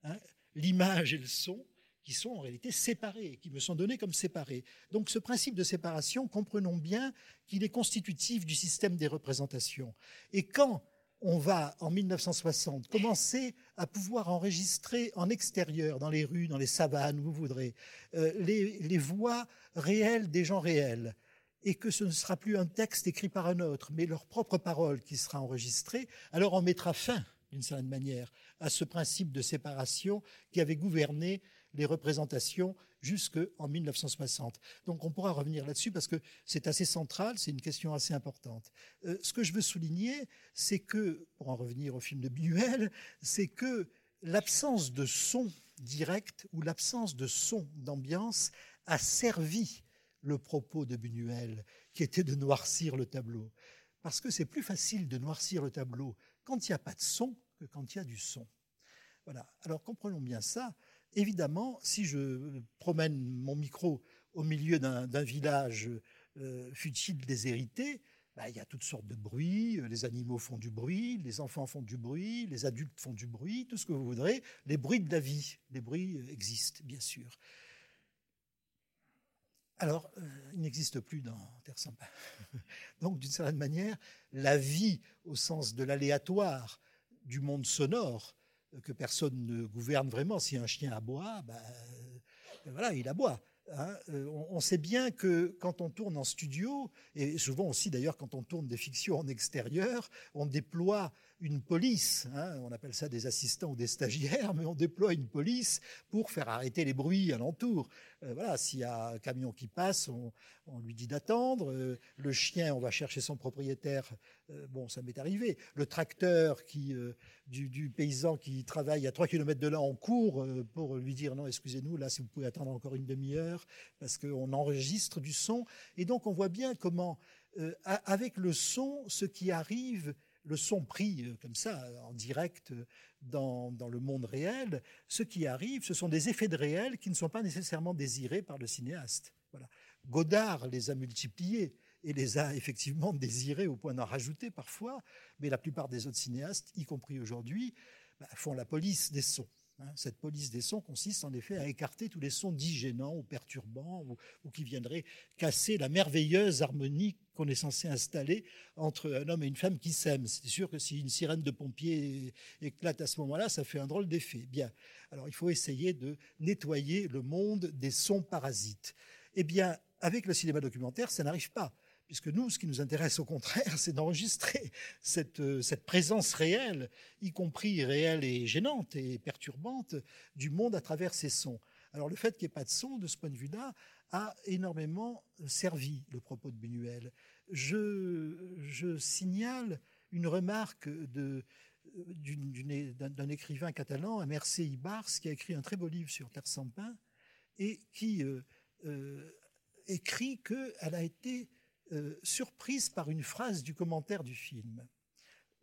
Hein, l'image et le son, qui sont en réalité séparés, qui me sont donnés comme séparés. Donc ce principe de séparation, comprenons bien qu'il est constitutif du système des représentations. Et quand on va, en dix-neuf cent soixante, commencer à pouvoir enregistrer en extérieur, dans les rues, dans les savanes, où vous voudrez, euh, les, les voix réelles des gens réels, et que ce ne sera plus un texte écrit par un autre, mais leur propre parole qui sera enregistrée, alors on mettra fin, d'une certaine manière, à ce principe de séparation qui avait gouverné les représentations jusqu'en dix-neuf cent soixante. Donc on pourra revenir là-dessus parce que c'est assez central, c'est une question assez importante. Euh, ce que je veux souligner, c'est que, pour en revenir au film de Buñuel, c'est que l'absence de son direct ou l'absence de son d'ambiance a servi le propos de Buñuel, qui était de noircir le tableau. Parce que c'est plus facile de noircir le tableau quand il n'y a pas de son que quand il y a du son. Voilà. Alors comprenons bien ça. Évidemment, si je promène mon micro au milieu d'un, d'un village euh, futile déshérité, bah, il y a toutes sortes de bruits, les animaux font du bruit, les enfants font du bruit, les adultes font du bruit, tout ce que vous voudrez. Les bruits de la vie, les bruits existent, bien sûr. Alors, euh, il n'existe plus dans Terre sans pain. Donc, d'une certaine manière, la vie, au sens de l'aléatoire du monde sonore, que personne ne gouverne vraiment, si un chien aboie, ben, ben voilà, il aboie. Hein. On, on sait bien que quand on tourne en studio, et souvent aussi d'ailleurs quand on tourne des fictions en extérieur, on déploie une police, hein, on appelle ça des assistants ou des stagiaires, mais on déploie une police pour faire arrêter les bruits alentour. Euh, voilà, s'il y a un camion qui passe, on, on lui dit d'attendre. Euh, le chien, on va chercher son propriétaire. Euh, bon, ça m'est arrivé. Le tracteur qui, euh, du, du paysan qui travaille à trois kilomètres de là, on court euh, pour lui dire non, excusez-nous, là, si vous pouvez attendre encore une demi-heure, parce qu'on enregistre du son. Et donc, on voit bien comment, euh, avec le son, ce qui arrive, le son pris euh, comme ça, en direct, euh, dans, dans le monde réel, ce qui arrive, ce sont des effets de réel qui ne sont pas nécessairement désirés par le cinéaste. Voilà. Godard les a multipliés et les a effectivement désirés au point d'en rajouter parfois, mais la plupart des autres cinéastes, y compris aujourd'hui, bah, font la police des sons. Cette police des sons consiste en effet à écarter tous les sons dits gênants ou perturbants ou, ou qui viendraient casser la merveilleuse harmonie qu'on est censé installer entre un homme et une femme qui s'aiment. C'est sûr que si une sirène de pompiers éclate à ce moment-là, ça fait un drôle d'effet. Bien, alors il faut essayer de nettoyer le monde des sons parasites. Eh bien, avec le cinéma documentaire, ça n'arrive pas. Puisque nous, ce qui nous intéresse au contraire, c'est d'enregistrer cette, cette présence réelle, y compris réelle et gênante et perturbante, du monde à travers ces sons. Alors le fait qu'il n'y ait pas de son, de ce point de vue-là, a énormément servi le propos de Buñuel. Je, je signale une remarque de, d'une, d'une, d'un, d'un écrivain catalan, Mercè Ibarz, qui a écrit un très beau livre sur Terre sans pain, et qui euh, euh, écrit qu'elle a été... Euh, surprise par une phrase du commentaire du film.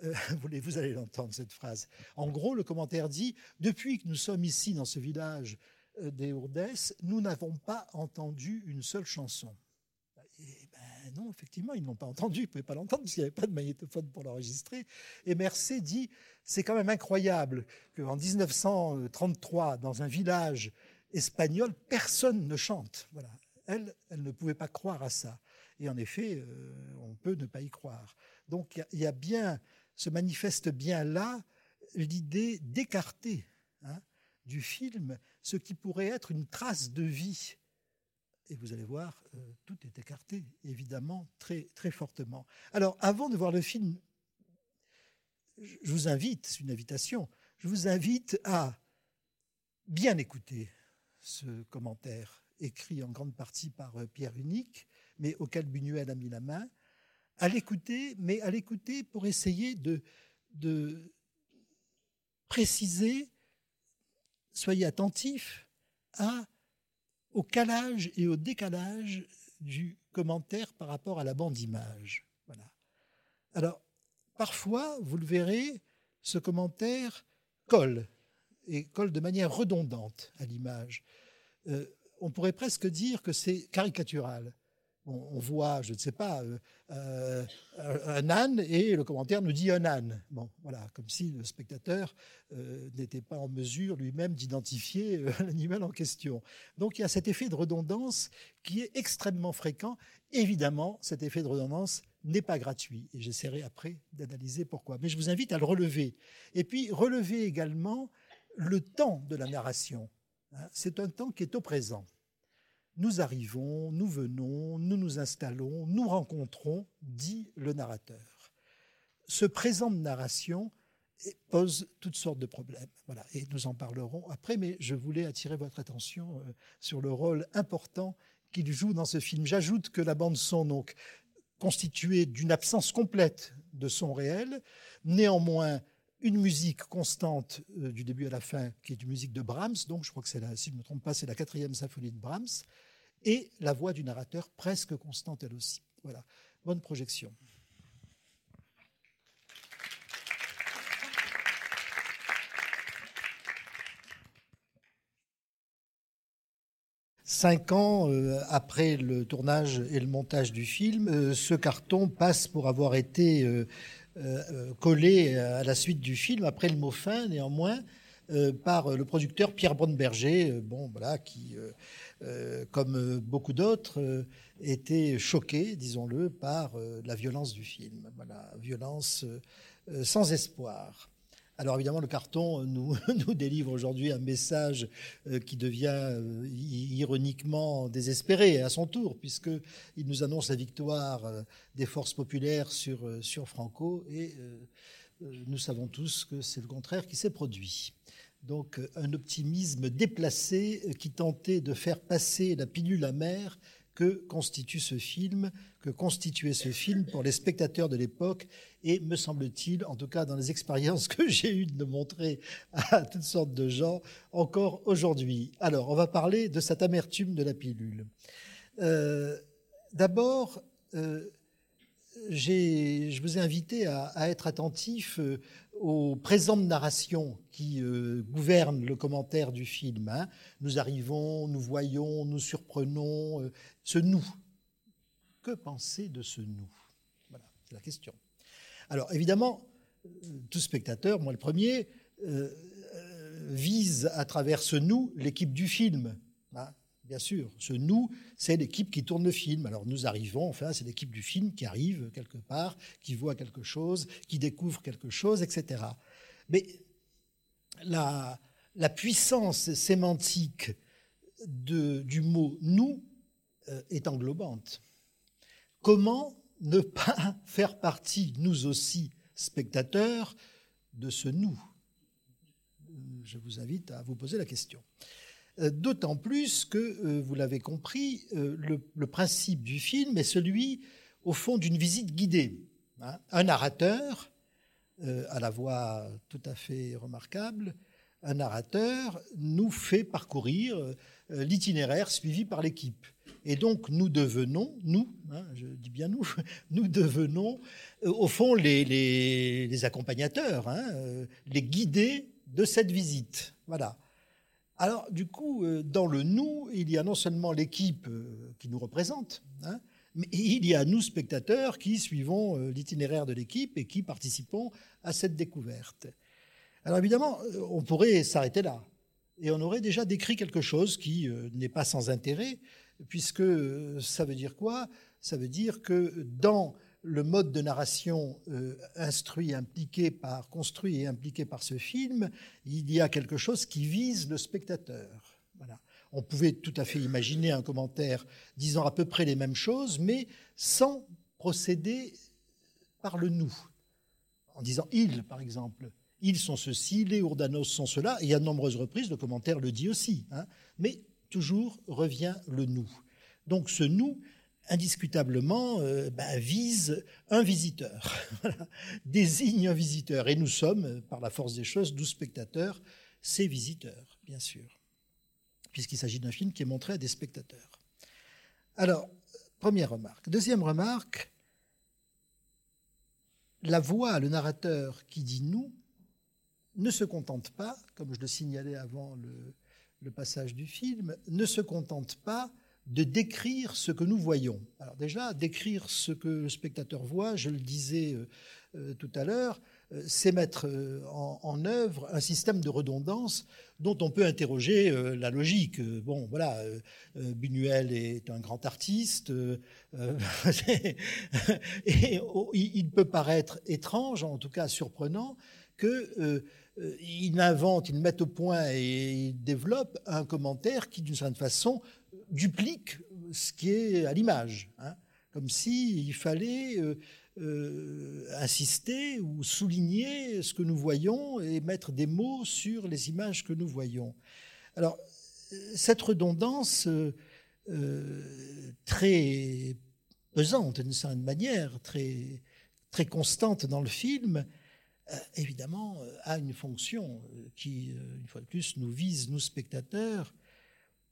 Euh, vous, les, vous allez l'entendre, cette phrase. En gros, le commentaire dit « Depuis que nous sommes ici, dans ce village euh, des Hurdes, nous n'avons pas entendu une seule chanson. » Eh ben non, effectivement, ils ne l'ont pas entendu. Ils ne pouvaient pas l'entendre parce qu'il n'y avait pas de magnétophone pour l'enregistrer. Et Mercé dit « C'est quand même incroyable qu'en dix-neuf cent trente-trois, dans un village espagnol, personne ne chante. » Voilà. Elle, elle ne pouvait pas croire à ça. Et en effet, euh, on peut ne pas y croire. Donc, il y, y a bien, se manifeste bien là l'idée d'écarter hein, du film ce qui pourrait être une trace de vie Et vous allez voir, euh, tout est écarté, évidemment, très, très fortement. Alors, avant de voir le film, je vous invite, c'est une invitation, je vous invite à bien écouter ce commentaire écrit en grande partie par Pierre Unique, mais auquel Buñuel a mis la main, à l'écouter, mais à l'écouter pour essayer de, de préciser, soyez attentifs à, au calage et au décalage du commentaire par rapport à la bande image. Voilà. Alors, parfois, vous le verrez, ce commentaire colle, et colle de manière redondante à l'image. Euh, on pourrait presque dire que c'est caricatural. On voit, je ne sais pas, euh, un âne et le commentaire nous dit un âne. Bon, voilà, comme si le spectateur euh, n'était pas en mesure lui-même d'identifier euh, l'animal en question. Donc il y a cet effet de redondance qui est extrêmement fréquent. Évidemment, cet effet de redondance n'est pas gratuit et j'essaierai après d'analyser pourquoi. Mais je vous invite à le relever. Et puis relever également le temps de la narration. C'est un temps qui est au présent. Nous arrivons, nous venons, nous nous installons, nous rencontrons, dit le narrateur. Ce présent de narration pose toutes sortes de problèmes. Voilà, et nous en parlerons après, mais je voulais attirer votre attention sur le rôle important qu'il joue dans ce film. J'ajoute que la bande-son, donc, constituée d'une absence complète de son réel, néanmoins, une musique constante euh, du début à la fin, qui est une musique de Brahms, donc je crois que c'est la, si je ne me trompe pas, c'est la quatrième symphonie de Brahms, et la voix du narrateur presque constante elle aussi. Voilà, bonne projection. Cinq ans euh, après le tournage et le montage du film, euh, ce carton passe pour avoir été... Euh, Euh, collé à la suite du film, après le mot fin, néanmoins, euh, par le producteur Pierre Bromberger, euh, bon, voilà, qui, euh, euh, comme beaucoup d'autres, euh, était choqué, disons-le, par euh, la violence du film. Voilà, violence euh, sans espoir. Alors évidemment, le carton nous, nous délivre aujourd'hui un message qui devient ironiquement désespéré à son tour, puisqu'il nous annonce la victoire des forces populaires sur, sur Franco, et nous savons tous que c'est le contraire qui s'est produit. Donc un optimisme déplacé qui tentait de faire passer la pilule amère que constitue ce film, que constituait ce film pour les spectateurs de l'époque, et me semble-t-il, en tout cas dans les expériences que j'ai eues de le montrer à toutes sortes de gens, encore aujourd'hui. Alors, on va parler de cette amertume de la pilule. Euh, d'abord, euh, j'ai, je vous ai invité à, à être attentif euh, au présent de narration qui euh, gouverne le commentaire du film. Hein. Nous arrivons, nous voyons, nous surprenons, euh, ce « nous ». Que penser de ce « nous » ? Voilà, c'est la question. Alors évidemment, euh, tout spectateur, moi le premier, euh, euh, vise à travers ce « nous » l'équipe du film. Hein. Bien sûr, ce « nous », c'est l'équipe qui tourne le film. Alors nous arrivons, enfin, c'est l'équipe du film qui arrive quelque part, qui voit quelque chose, qui découvre quelque chose, et cetera. Mais la, la puissance sémantique de, du mot « nous » est englobante. Comment ne pas faire partie, nous aussi, spectateurs, de ce « nous » ? Je vous invite à vous poser la question. D'autant plus que, euh, vous l'avez compris, euh, le, le principe du film est celui, au fond, d'une visite guidée. Hein. Un narrateur, euh, à la voix tout à fait remarquable, un narrateur nous fait parcourir euh, l'itinéraire suivi par l'équipe. Et donc, nous devenons, nous, hein, je dis bien nous, nous devenons, euh, au fond, les, les, les accompagnateurs, hein, euh, les guidés de cette visite. Voilà. Alors, du coup, dans le « nous », il y a non seulement l'équipe qui nous représente, hein, mais il y a nous, spectateurs, qui suivons l'itinéraire de l'équipe et qui participons à cette découverte. Alors, évidemment, on pourrait s'arrêter là. Et on aurait déjà décrit quelque chose qui n'est pas sans intérêt, puisque ça veut dire quoi ? Ça veut dire que dans le mode de narration euh, instruit, impliqué par, construit et impliqué par ce film, il y a quelque chose qui vise le spectateur. Voilà. On pouvait tout à fait imaginer un commentaire disant à peu près les mêmes choses, mais sans procéder par le « nous », en disant « ils », par exemple. « Ils sont ceci, les Hurdanos sont cela », et à de nombreuses reprises, le commentaire le dit aussi. Hein, mais toujours revient le « nous ». Donc ce « nous », indiscutablement, euh, ben, vise un visiteur, désigne un visiteur. Et nous sommes, par la force des choses, douze spectateurs, ces visiteurs, bien sûr, puisqu'il s'agit d'un film qui est montré à des spectateurs. Alors, première remarque. Deuxième remarque, la voix, le narrateur qui dit « nous », ne se contente pas, comme je le signalais avant le, le passage du film, ne se contente pas de décrire ce que nous voyons. Alors déjà, décrire ce que le spectateur voit, je le disais euh, tout à l'heure, euh, c'est mettre euh, en, en œuvre un système de redondance dont on peut interroger euh, la logique. Bon, voilà, euh, Buñuel est un grand artiste, euh, euh, et oh, il peut paraître étrange, en tout cas surprenant, que euh, il invente, il met au point et il développe un commentaire qui, d'une certaine façon, duplique ce qui est à l'image, hein, comme s'il fallait euh, euh, insister ou souligner ce que nous voyons et mettre des mots sur les images que nous voyons. Alors, cette redondance euh, euh, très pesante, d'une certaine manière, très, très constante dans le film, évidemment, a une fonction qui, une fois de plus, nous vise, nous spectateurs.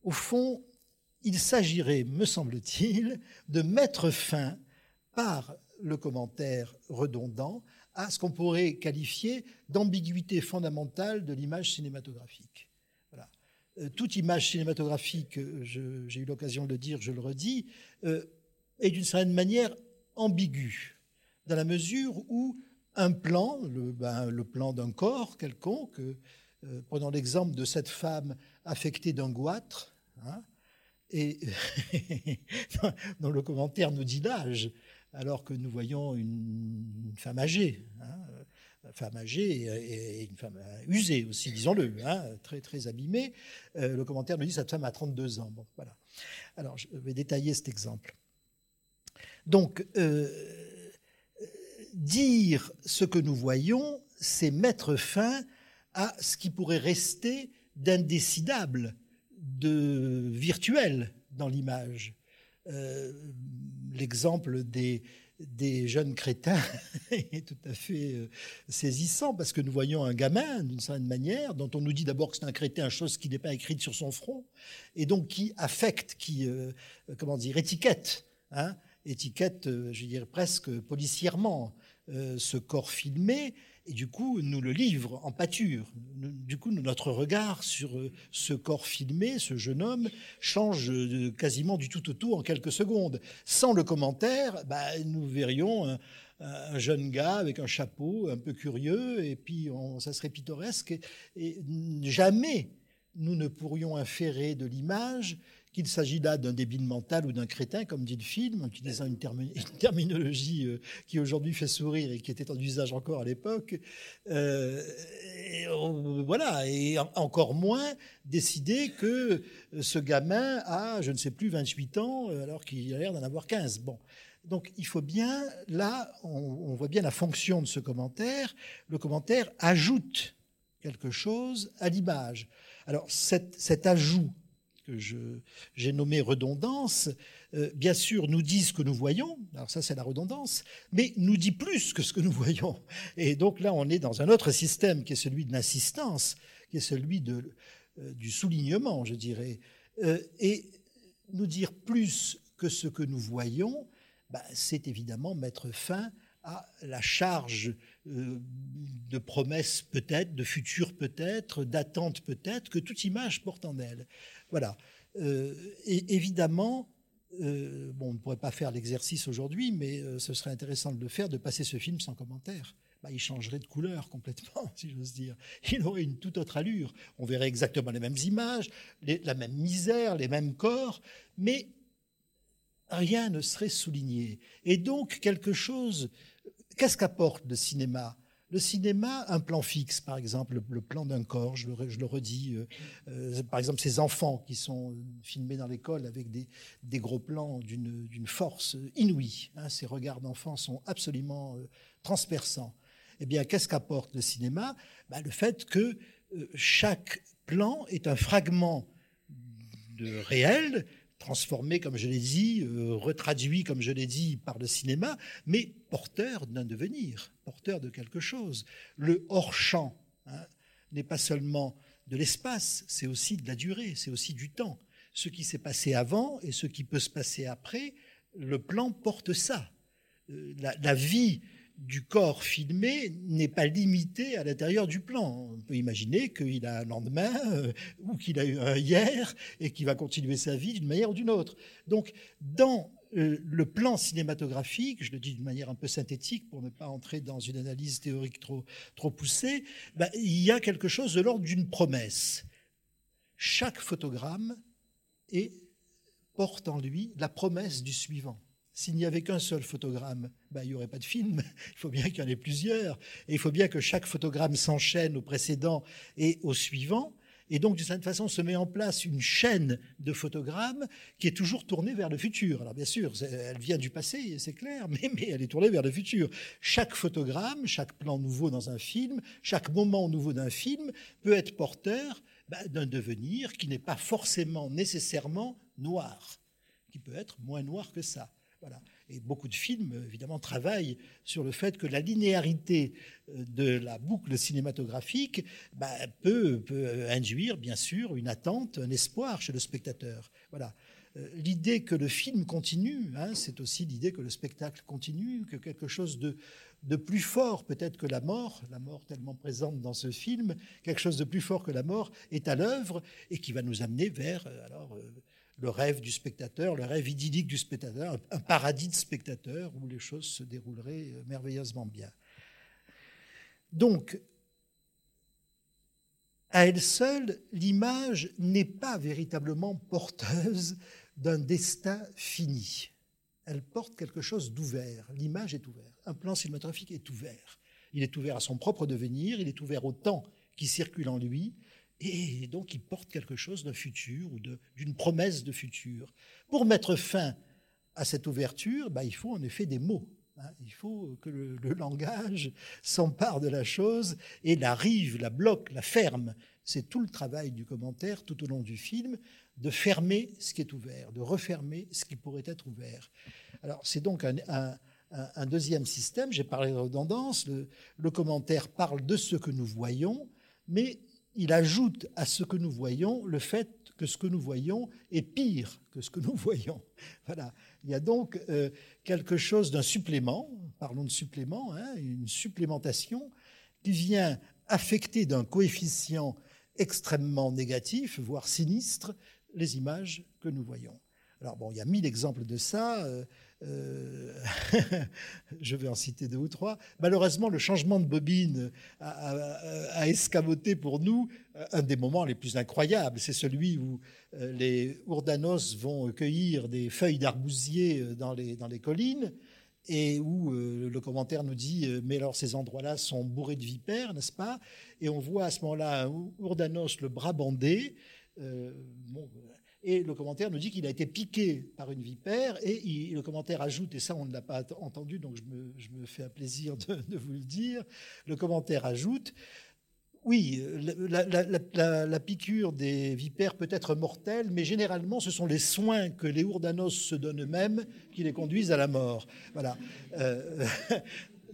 Au fond, il s'agirait, me semble-t-il, de mettre fin, par le commentaire redondant, à ce qu'on pourrait qualifier d'ambiguïté fondamentale de l'image cinématographique. Voilà. Toute image cinématographique, je, j'ai eu l'occasion de le dire, je le redis, euh, est d'une certaine manière ambiguë, dans la mesure où un plan, le, ben, le plan d'un corps quelconque, euh, prenons l'exemple de cette femme affectée d'un goitre, hein, et dont le commentaire nous dit l'âge, alors que nous voyons une, une femme âgée, hein, une femme âgée et, et une femme usée aussi, disons-le, hein, très, très abîmée. Euh, le commentaire nous dit cette femme a trente-deux ans. Bon, voilà. Alors, je vais détailler cet exemple. Donc, euh, dire ce que nous voyons, c'est mettre fin à ce qui pourrait rester d'indécidable, de virtuel dans l'image. Euh, l'exemple des, des jeunes crétins est tout à fait saisissant, parce que nous voyons un gamin, d'une certaine manière, dont on nous dit d'abord que c'est un crétin, chose qui n'est pas écrite sur son front, et donc qui affecte, qui, euh, comment dire, étiquette, hein, étiquette, je dirais presque policièrement, euh, ce corps filmé, et du coup, nous le livre en pâture. Nous, du coup, notre regard sur ce corps filmé, ce jeune homme, change quasiment du tout au tout en quelques secondes. Sans le commentaire, bah, nous verrions un, un jeune gars avec un chapeau un peu curieux, et puis on, ça serait pittoresque. Et, et jamais nous ne pourrions inférer de l'image qu'il s'agit là d'un débile mental ou d'un crétin, comme dit le film, utilisant une, termi- une terminologie euh, qui aujourd'hui fait sourire et qui était en usage encore à l'époque. Euh, et, euh, voilà, et en, encore moins décider que ce gamin a, je ne sais plus, vingt-huit ans, alors qu'il a l'air d'en avoir quinze. Bon. Donc il faut bien, là, on, on voit bien la fonction de ce commentaire. Le commentaire ajoute quelque chose à l'image. Alors cet, cet ajout, que je, j'ai nommé redondance, euh, bien sûr, nous dit ce que nous voyons, alors ça c'est la redondance, mais nous dit plus que ce que nous voyons. Et donc là, on est dans un autre système qui est celui de l'insistance, qui est celui de, euh, du soulignement, je dirais. Euh, et nous dire plus que ce que nous voyons, bah, c'est évidemment mettre fin à la charge euh, de promesses peut-être, de futur peut-être, d'attente peut-être, que toute image porte en elle. Voilà. Euh, et évidemment, euh, bon, on ne pourrait pas faire l'exercice aujourd'hui, mais euh, ce serait intéressant de le faire, de passer ce film sans commentaire. Bah, il changerait de couleur complètement, si j'ose dire. Il aurait une toute autre allure. On verrait exactement les mêmes images, les, la même misère, les mêmes corps, mais rien ne serait souligné. Et donc, quelque chose... Qu'est-ce qu'apporte le cinéma ? Le cinéma, un plan fixe, par exemple, le plan d'un corps, je le, je le redis. Euh, euh, par exemple, ces enfants qui sont filmés dans l'école avec des, des gros plans d'une, d'une force inouïe. Hein, ces regards d'enfants sont absolument euh, transperçants. Eh bien, qu'est-ce qu'apporte le cinéma ? Ben, le fait que euh, chaque plan est un fragment de réel, transformé, comme je l'ai dit, euh, retraduit, comme je l'ai dit, par le cinéma, mais porteur d'un devenir, porteur de quelque chose. Le hors-champ, hein, n'est pas seulement de l'espace, c'est aussi de la durée, c'est aussi du temps. Ce qui s'est passé avant et ce qui peut se passer après, le plan porte ça. Euh, la, la vie du corps filmé n'est pas limité à l'intérieur du plan. On peut imaginer qu'il a un lendemain euh, ou qu'il a eu un hier et qu'il va continuer sa vie d'une manière ou d'une autre. Donc, dans euh, le plan cinématographique, je le dis d'une manière un peu synthétique pour ne pas entrer dans une analyse théorique trop, trop poussée, ben, il y a quelque chose de l'ordre d'une promesse. Chaque photogramme est, porte en lui la promesse du suivant. S'il n'y avait qu'un seul photogramme, ben, il n'y aurait pas de film. Il faut bien qu'il y en ait plusieurs. Et il faut bien que chaque photogramme s'enchaîne au précédent et au suivant. Et donc, d'une certaine façon, se met en place une chaîne de photogrammes qui est toujours tournée vers le futur. Alors, bien sûr, elle vient du passé, c'est clair, mais, mais elle est tournée vers le futur. Chaque photogramme, chaque plan nouveau dans un film, chaque moment nouveau d'un film peut être porteur, ben, d'un devenir qui n'est pas forcément nécessairement noir, qui peut être moins noir que ça. Voilà. Et beaucoup de films, évidemment, travaillent sur le fait que la linéarité de la boucle cinématographique, bah, peut, peut induire, bien sûr, une attente, un espoir chez le spectateur. Voilà. L'idée que le film continue, hein, c'est aussi l'idée que le spectacle continue, que quelque chose de, de plus fort peut-être que la mort, la mort tellement présente dans ce film, quelque chose de plus fort que la mort est à l'œuvre et qui va nous amener vers... alors, le rêve du spectateur, le rêve idyllique du spectateur, un paradis de spectateurs où les choses se dérouleraient merveilleusement bien. Donc, à elle seule, l'image n'est pas véritablement porteuse d'un destin fini. Elle porte quelque chose d'ouvert. L'image est ouverte. Un plan cinématographique est ouvert. Il est ouvert à son propre devenir, il est ouvert au temps qui circule en lui, et donc, il porte quelque chose d'un futur ou de, d'une promesse de futur. Pour mettre fin à cette ouverture, bah, il faut en effet des mots. Hein. Il faut que le, le langage s'empare de la chose et la rive, la bloque, la ferme. C'est tout le travail du commentaire tout au long du film, de fermer ce qui est ouvert, de refermer ce qui pourrait être ouvert. Alors, c'est donc un... un Un deuxième système, j'ai parlé de redondance, le, le commentaire parle de ce que nous voyons, mais il ajoute à ce que nous voyons le fait que ce que nous voyons est pire que ce que nous voyons. Voilà. Il y a donc euh, quelque chose d'un supplément, parlons de supplément, hein, une supplémentation qui vient affecter d'un coefficient extrêmement négatif, voire sinistre, les images que nous voyons. Alors bon, il y a mille exemples de ça, euh, euh, je vais en citer deux ou trois. Malheureusement, le changement de bobine a, a, a escamoté pour nous un des moments les plus incroyables. C'est celui où les Hurdanos vont cueillir des feuilles d'arbousier dans les, dans les collines et où euh, le commentaire nous dit euh, « mais alors ces endroits-là sont bourrés de vipères, n'est-ce pas ?» Et on voit à ce moment-là un Hurdanos le bras bandé, euh, bon, et le commentaire nous dit qu'il a été piqué par une vipère, et il, le commentaire ajoute, et ça on ne l'a pas entendu, donc je me, je me fais un plaisir de, de vous le dire, le commentaire ajoute, oui, la, la, la, la, la piqûre des vipères peut être mortelle, mais généralement ce sont les soins que les Hurdanos se donnent eux-mêmes qui les conduisent à la mort. Voilà. Euh,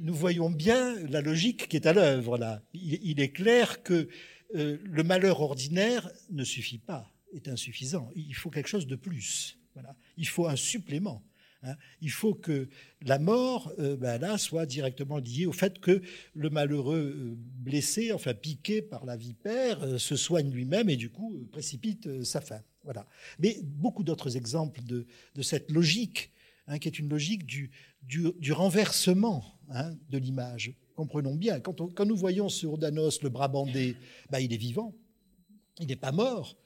nous voyons bien la logique qui est à l'œuvre là. Il, il est clair que euh, le malheur ordinaire ne suffit pas. Est insuffisant. Il faut quelque chose de plus. Voilà. Il faut un supplément. Hein. Il faut que la mort, euh, ben là, soit directement liée au fait que le malheureux euh, blessé, enfin piqué par la vipère, euh, se soigne lui-même et du coup euh, précipite euh, sa fin. Voilà. Mais beaucoup d'autres exemples de, de cette logique, hein, qui est une logique du, du, du renversement, hein, de l'image. Comprenons bien. Quand, on, quand nous voyons ce Hurdanos, le bras bandé, ben, il est vivant. Il n'est pas mort.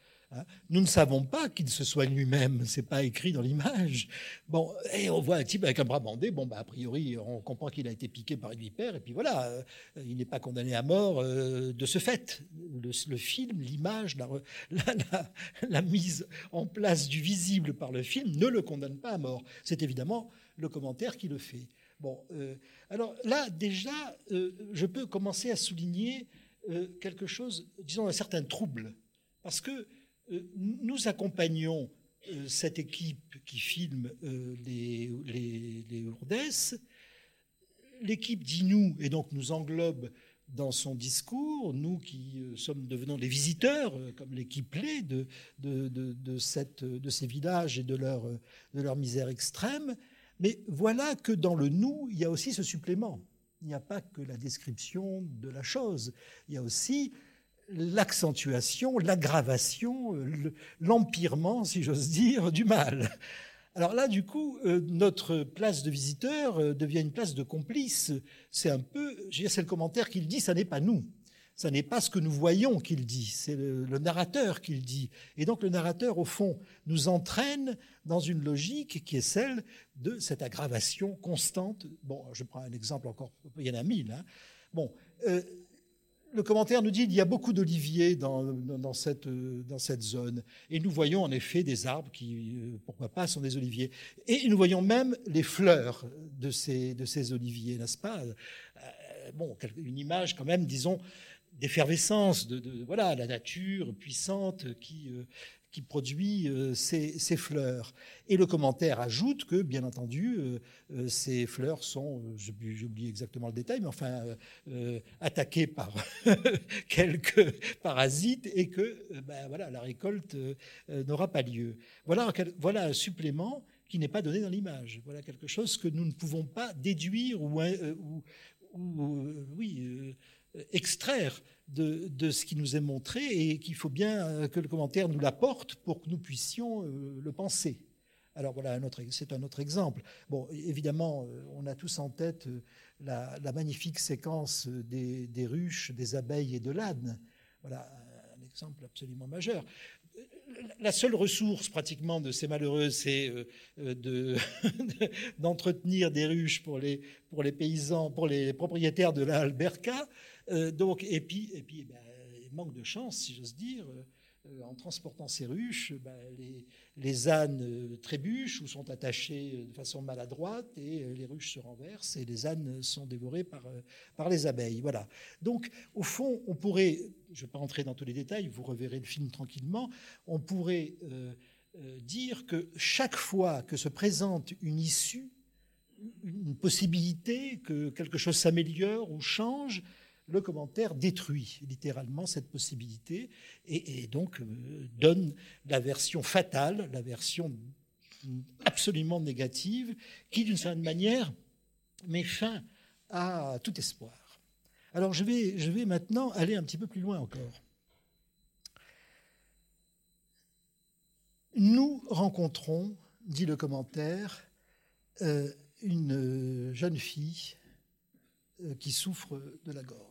Nous ne savons pas qu'il se soigne lui-même, c'est pas écrit dans l'image. Bon, et on voit un type avec un bras bandé. Bon, bah a priori, on comprend qu'il a été piqué par une vipère, et puis voilà, il n'est pas condamné à mort euh, de ce fait. Le, le film, l'image, la, la, la, la mise en place du visible par le film ne le condamne pas à mort. C'est évidemment le commentaire qui le fait. Bon, euh, alors là déjà, euh, je peux commencer à souligner euh, quelque chose, disons un certain trouble, parce que nous accompagnons euh, cette équipe qui filme euh, les, les, les Hurdes. L'équipe dit nous, et donc nous englobe dans son discours, nous qui euh, sommes devenant des visiteurs, euh, comme l'équipe l'est, de, de, de, de, cette, de ces villages et de leur, euh, de leur misère extrême. Mais voilà que dans le nous, il y a aussi ce supplément. Il n'y a pas que la description de la chose. Il y a aussi l'accentuation, l'aggravation, l'empirement, si j'ose dire, du mal. Alors là, du coup, notre place de visiteur devient une place de complice. C'est un peu, c'est le commentaire qu'il dit, ça n'est pas nous. Ça n'est pas ce que nous voyons qu'il dit, c'est le, le narrateur qu'il dit. Et donc le narrateur, au fond, nous entraîne dans une logique qui est celle de cette aggravation constante. Bon, je prends un exemple encore, il y en a mille. Hein. Bon, euh, le commentaire nous dit qu'il y a beaucoup d'oliviers dans, dans, dans, cette, dans cette zone. Et nous voyons en effet des arbres qui, pourquoi pas, sont des oliviers. Et nous voyons même les fleurs de ces, de ces oliviers, n'est-ce pas ? euh, Bon, une image quand même, disons, d'effervescence, de, de, voilà, la nature puissante qui, euh, qui produit euh, ces, ces fleurs. Et le commentaire ajoute que, bien entendu, euh, euh, ces fleurs sont, euh, j'ai oublié exactement le détail, mais enfin, euh, euh, attaquées par quelques parasites et que euh, ben, voilà, la récolte euh, n'aura pas lieu. Voilà, voilà un supplément qui n'est pas donné dans l'image. Voilà quelque chose que nous ne pouvons pas déduire ou, euh, ou, ou euh, oui... Euh, extraire de, de ce qui nous est montré et qu'il faut bien que le commentaire nous l'apporte pour que nous puissions le penser. Alors voilà, un autre, c'est un autre exemple. Bon, évidemment, on a tous en tête la, la magnifique séquence des, des ruches, des abeilles et de l'âne. Voilà un exemple absolument majeur. La seule ressource pratiquement de ces malheureux, c'est de, d'entretenir des ruches pour les, pour les paysans, pour les propriétaires de la alberca. Euh, donc, et puis, et puis ben, manque de chance, si j'ose dire, euh, en transportant ces ruches, ben, les, les ânes euh, trébuchent ou sont attachés de façon maladroite et euh, les ruches se renversent et les ânes sont dévorés par, euh, par les abeilles. Voilà. Donc, au fond, on pourrait, je ne vais pas entrer dans tous les détails, vous reverrez le film tranquillement, on pourrait euh, euh, dire que chaque fois que se présente une issue, une possibilité que quelque chose s'améliore ou change, le commentaire détruit littéralement cette possibilité et, et donc euh, donne la version fatale, la version absolument négative, qui d'une certaine manière met fin à tout espoir. Alors je vais, je vais maintenant aller un petit peu plus loin encore. Nous rencontrons, dit le commentaire, euh, une jeune fille euh, qui souffre de la gorge.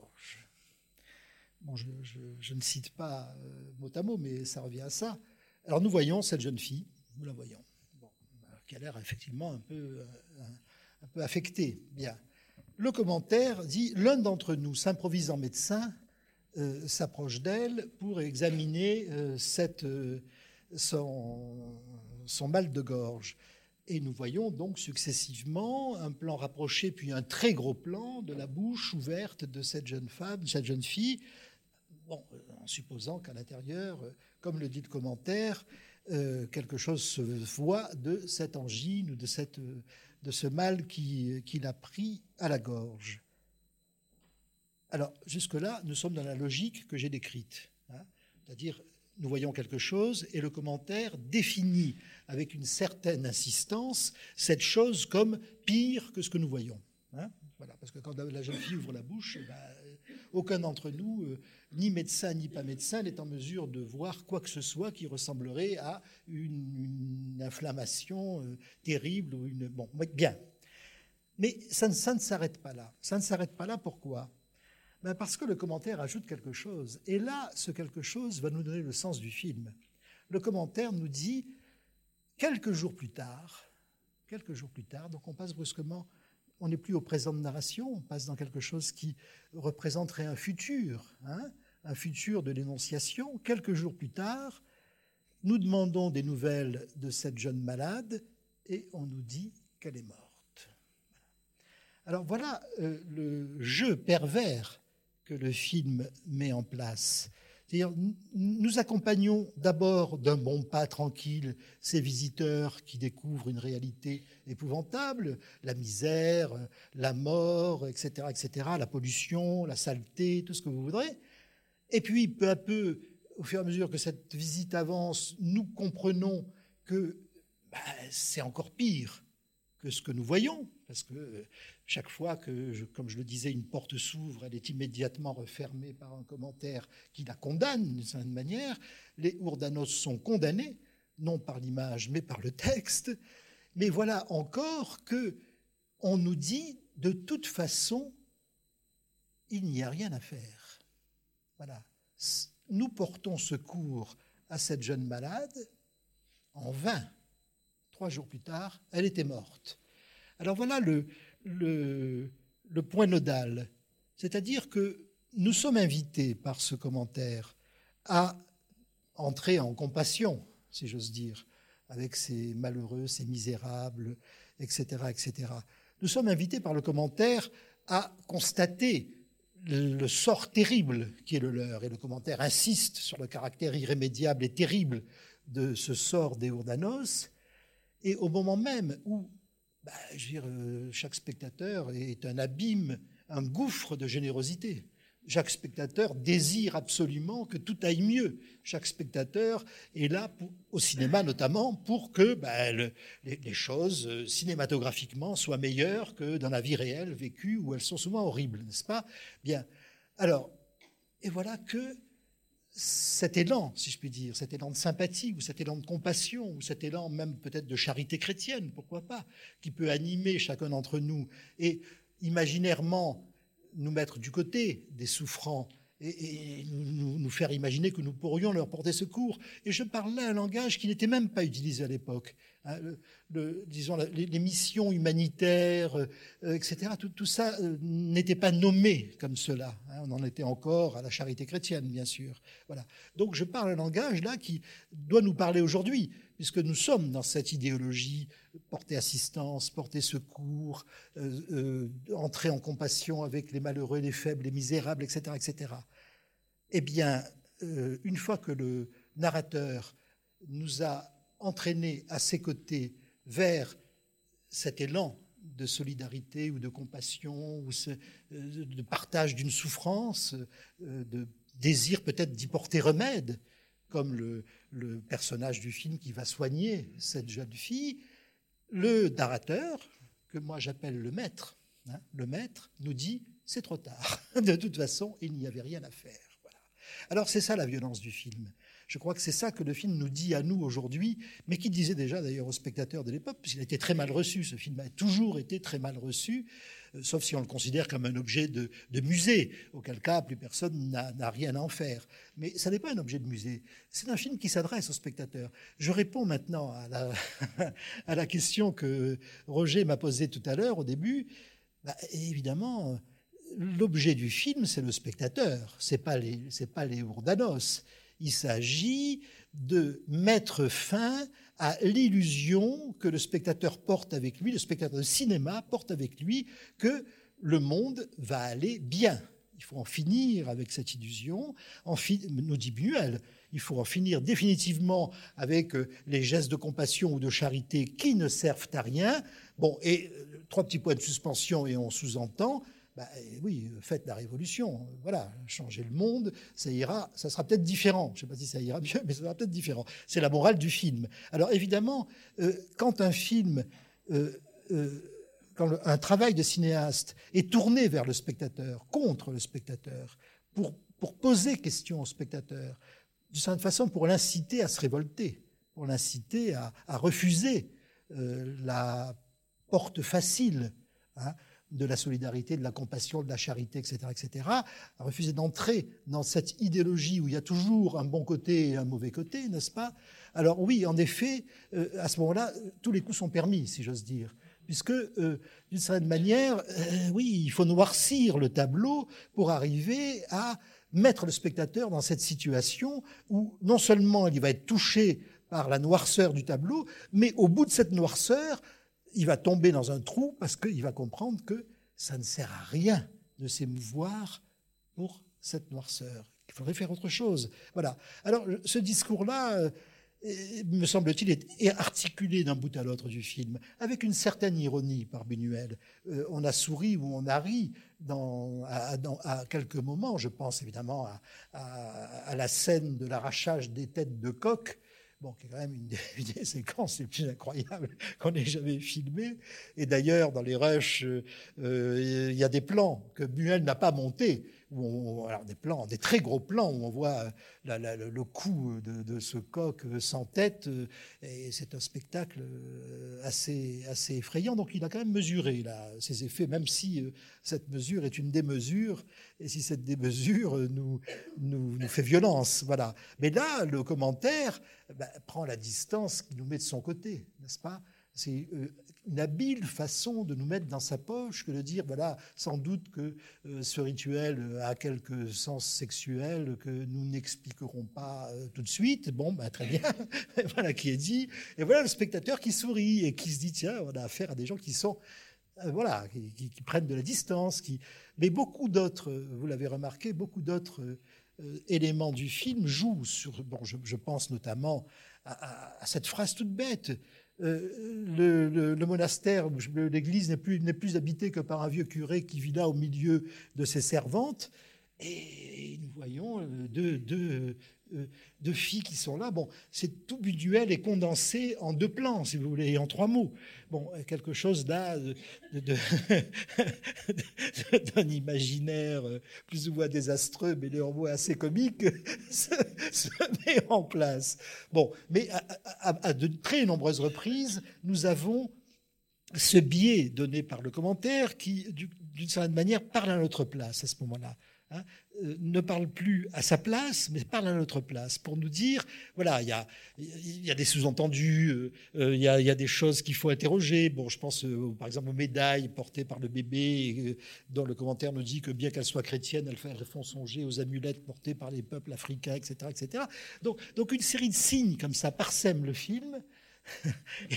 Bon, je, je, je ne cite pas euh, mot à mot, mais ça revient à ça. Alors nous voyons cette jeune fille, nous la voyons, bon, qui a l'air effectivement un peu, euh, un, un peu affectée. Bien. Le commentaire dit « L'un d'entre nous, s'improvisant médecin, euh, s'approche d'elle pour examiner euh, cette, euh, son, son mal de gorge ». Et nous voyons donc successivement un plan rapproché, puis un très gros plan de la bouche ouverte de cette jeune femme, de cette jeune fille, bon, en supposant qu'à l'intérieur, comme le dit le commentaire, euh, quelque chose se voit de cette angine ou de, cette, de ce mal qui, qui l'a pris à la gorge. Alors, jusque-là, nous sommes dans la logique que j'ai décrite, hein, c'est-à-dire... Nous voyons quelque chose et le commentaire définit avec une certaine insistance cette chose comme pire que ce que nous voyons. Hein ? Voilà, parce que quand la jeune fille ouvre la bouche, bah, aucun d'entre nous, euh, ni médecin ni pas médecin, n'est en mesure de voir quoi que ce soit qui ressemblerait à une, une inflammation euh, terrible. Ou une... Bon, bien. Mais ça ne, ça ne s'arrête pas là. Ça ne s'arrête pas là, pourquoi ? Ben parce que le commentaire ajoute quelque chose. Et là, ce quelque chose va nous donner le sens du film. le commentaire nous dit, quelques jours plus tard, quelques jours plus tard, donc on passe brusquement, on n'est plus au présent de narration, on passe dans quelque chose qui représenterait un futur, hein, un futur de l'énonciation. Quelques jours plus tard, nous demandons des nouvelles de cette jeune malade et on nous dit qu'elle est morte. Alors voilà euh, le jeu pervers que le film met en place. C'est-à-dire, nous accompagnons d'abord d'un bon pas tranquille ces visiteurs qui découvrent une réalité épouvantable, la misère, la mort, et cetera, et cetera, la pollution, la saleté, tout ce que vous voudrez. Et puis, peu à peu, au fur et à mesure que cette visite avance, nous comprenons que ben, c'est encore pire que ce que nous voyons, parce que chaque fois que, je, comme je le disais, une porte s'ouvre, elle est immédiatement refermée par un commentaire qui la condamne d'une certaine manière. Les Hurdanos sont condamnés, non par l'image, mais par le texte. Mais voilà encore que on nous dit, de toute façon, il n'y a rien à faire. Voilà. Nous portons secours à cette jeune malade en vain. Trois jours plus tard, elle était morte. Alors voilà le, le, le point nodal. C'est-à-dire que nous sommes invités par ce commentaire à entrer en compassion, si j'ose dire, avec ces malheureux, ces misérables, et cetera, et cetera. Nous sommes invités par le commentaire à constater le sort terrible qui est le leur, et le commentaire insiste sur le caractère irrémédiable et terrible de ce sort des Hurdanos. Et au moment même où, ben, je veux dire, euh, chaque spectateur est un abîme, un gouffre de générosité. Chaque spectateur désire absolument que tout aille mieux. Chaque spectateur est là, pour, au cinéma notamment, pour que ben, le, les, les choses euh, cinématographiquement soient meilleures que dans la vie réelle vécue, où elles sont souvent horribles, n'est-ce pas? Bien. Alors, et voilà que cet élan, si je puis dire, cet élan de sympathie ou cet élan de compassion ou cet élan même peut-être de charité chrétienne, pourquoi pas, qui peut animer chacun d'entre nous et imaginairement nous mettre du côté des souffrants et, et nous, nous faire imaginer que nous pourrions leur porter secours. Et je parle là un langage qui n'était même pas utilisé à l'époque. Hein, le, le, disons, les, les missions humanitaires, euh, et cetera, tout, tout ça euh, n'était pas nommé comme cela. Hein, on en était encore à la charité chrétienne, bien sûr. Voilà. Donc je parle un langage là qui doit nous parler aujourd'hui, puisque nous sommes dans cette idéologie porter assistance, porter secours, euh, euh, entrer en compassion avec les malheureux, les faibles, les misérables, et cetera, et cetera. Eh bien, euh, une fois que le narrateur nous a entraînés à ses côtés vers cet élan de solidarité ou de compassion ou ce, euh, de partage d'une souffrance, euh, de désir peut-être d'y porter remède, comme le, le personnage du film qui va soigner cette jeune fille, le narrateur, que moi j'appelle le maître, hein, le maître nous dit « c'est trop tard, de toute façon il n'y avait rien à faire voilà. ». Alors c'est ça la violence du film. Je crois que c'est ça que le film nous dit à nous aujourd'hui, mais qui disait déjà d'ailleurs aux spectateurs de l'époque, puisqu'il a été très mal reçu, ce film a toujours été très mal reçu, euh, sauf si on le considère comme un objet de, de musée, auquel cas plus personne n'a, n'a rien à en faire. Mais ça n'est pas un objet de musée, c'est un film qui s'adresse aux spectateurs. Je réponds maintenant à la, à la question que Roger m'a posée tout à l'heure, au début. Bah, évidemment, l'objet du film, c'est le spectateur, c'est pas les, c'est pas les Hurdanos. Il s'agit de mettre fin à l'illusion que le spectateur porte avec lui, le spectateur de cinéma porte avec lui, que le monde va aller bien. Il faut en finir avec cette illusion, en fi- nous dit Buñuel. Il faut en finir définitivement avec les gestes de compassion ou de charité qui ne servent à rien. Bon, et euh, trois petits points de suspension et on sous-entend. Ben, oui, faites la révolution, voilà, changez le monde, ça ira, ça sera peut-être différent. Je ne sais pas si ça ira mieux, mais ça sera peut-être différent. C'est la morale du film. Alors évidemment, euh, quand un film, euh, euh, quand le, un travail de cinéaste est tourné vers le spectateur, contre le spectateur, pour, pour poser question au spectateur, d'une certaine façon pour l'inciter à se révolter, pour l'inciter à, à refuser euh, la porte facile, hein, de la solidarité, de la compassion, de la charité, et cetera, et cetera, a refusé d'entrer dans cette idéologie où il y a toujours un bon côté et un mauvais côté, n'est-ce pas? Alors oui, en effet, euh, à ce moment-là, tous les coups sont permis, si j'ose dire, puisque, euh, d'une certaine manière, euh, oui, il faut noircir le tableau pour arriver à mettre le spectateur dans cette situation où, non seulement il va être touché par la noirceur du tableau, mais au bout de cette noirceur, il va tomber dans un trou parce qu'il va comprendre que ça ne sert à rien de s'émouvoir pour cette noirceur. Il faudrait faire autre chose. Voilà. Alors, ce discours-là, me semble-t-il, est articulé d'un bout à l'autre du film, avec une certaine ironie par Buñuel. Euh, on a souri ou on a ri dans, à, dans, à quelques moments. Je pense évidemment à, à, à la scène de l'arrachage des têtes de coq, bon, qui est quand même une des, une des séquences les plus incroyables qu'on ait jamais filmées. Et d'ailleurs, dans les rushs, il euh, y a des plans que Buñuel n'a pas montés, où on, alors des plans, des très gros plans où on voit la, la, le cou de, de ce coq sans tête. Et c'est un spectacle assez, assez effrayant. Donc, il a quand même mesuré là, ces effets, même si cette mesure est une démesure et si cette démesure nous, nous, nous fait violence. Voilà. Mais là, le commentaire... Ben, prend la distance qui nous met de son côté, n'est-ce pas? C'est une habile façon de nous mettre dans sa poche que de dire, voilà, sans doute que euh, ce rituel a quelques sens sexuels que nous n'expliquerons pas euh, tout de suite. Bon, ben, très bien, voilà qui est dit. Et voilà le spectateur qui sourit et qui se dit, tiens, on a affaire à des gens qui sont... Voilà, qui, qui, qui prennent de la distance. Qui... Mais beaucoup d'autres, vous l'avez remarqué, beaucoup d'autres... Euh, éléments du film jouent sur... Bon, je, je pense notamment à, à, à cette phrase toute bête. Euh, le, le, le monastère, l'église n'est plus, n'est plus habitée que par un vieux curé qui vit là au milieu de ses servantes. Et, et nous voyons deux, deux, euh, deux filles qui sont là. Bon, c'est tout Buñuel est condensé en deux plans, si vous voulez, et en trois mots. Bon, quelque chose là de, de, de, d'un imaginaire plus ou moins désastreux, mais néanmoins assez comique, se, se met en place. Bon, mais à, à, à de très nombreuses reprises, nous avons ce biais donné par le commentaire qui, d'une certaine manière, parle à notre place à ce moment-là. Hein, euh, ne parle plus à sa place, mais parle à notre place pour nous dire, voilà, il y a, y a des sous-entendus, il euh, y, a, y a des choses qu'il faut interroger. Bon, je pense euh, par exemple aux médailles portées par le bébé, euh, dont le commentaire nous dit que bien qu'elles soient chrétiennes, elles, elles font songer aux amulettes portées par les peuples africains, et cetera, et cetera. Donc, donc une série de signes comme ça parsèment le film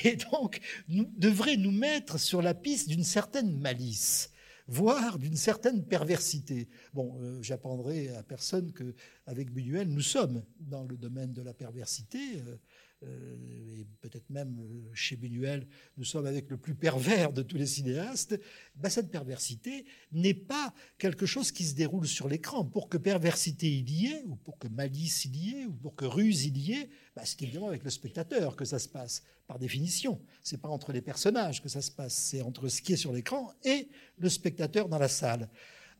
et donc nous, devrait nous mettre sur la piste d'une certaine malice, voire d'une certaine perversité. Bon, euh, j'apprendrai à personne qu'avec Buñuel, nous sommes dans le domaine de la perversité, euh, euh, et peut-être même euh, chez Buñuel, nous sommes avec le plus pervers de tous les cinéastes. Ben, cette perversité n'est pas quelque chose qui se déroule sur l'écran. Pour que perversité il y ait, ou pour que malice il y ait, ou pour que ruse il y ait, ben, c'est évidemment avec le spectateur que ça se passe. Par définition, ce n'est pas entre les personnages que ça se passe, c'est entre ce qui est sur l'écran et le spectateur dans la salle.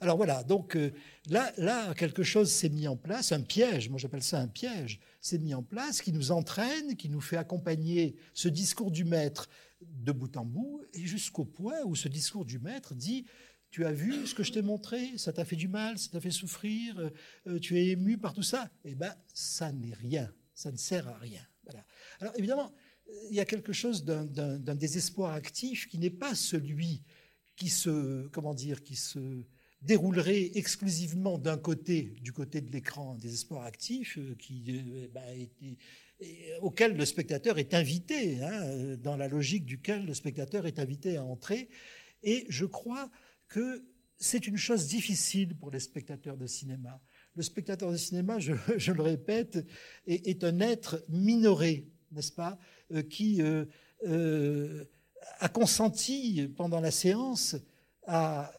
Alors voilà, donc euh, là, là, quelque chose s'est mis en place, un piège, moi j'appelle ça un piège, s'est mis en place, qui nous entraîne, qui nous fait accompagner ce discours du maître de bout en bout, et jusqu'au point où ce discours du maître dit... Tu as vu ce que je t'ai montré, ça t'a fait du mal, ça t'a fait souffrir, euh, tu es ému par tout ça. Eh bien, ça n'est rien, ça ne sert à rien. Voilà. Alors évidemment, il y a quelque chose d'un, d'un, d'un désespoir actif qui n'est pas celui qui se, comment dire, qui se déroulerait exclusivement d'un côté, du côté de l'écran, un désespoir actif euh, qui, euh, bah, est, est, auquel le spectateur est invité, hein, dans la logique duquel le spectateur est invité à entrer. Et je crois que c'est une chose difficile pour les spectateurs de cinéma. Le spectateur de cinéma, je, je le répète, est, est un être minoré, n'est-ce pas, euh, qui euh, euh, a consenti pendant la séance à,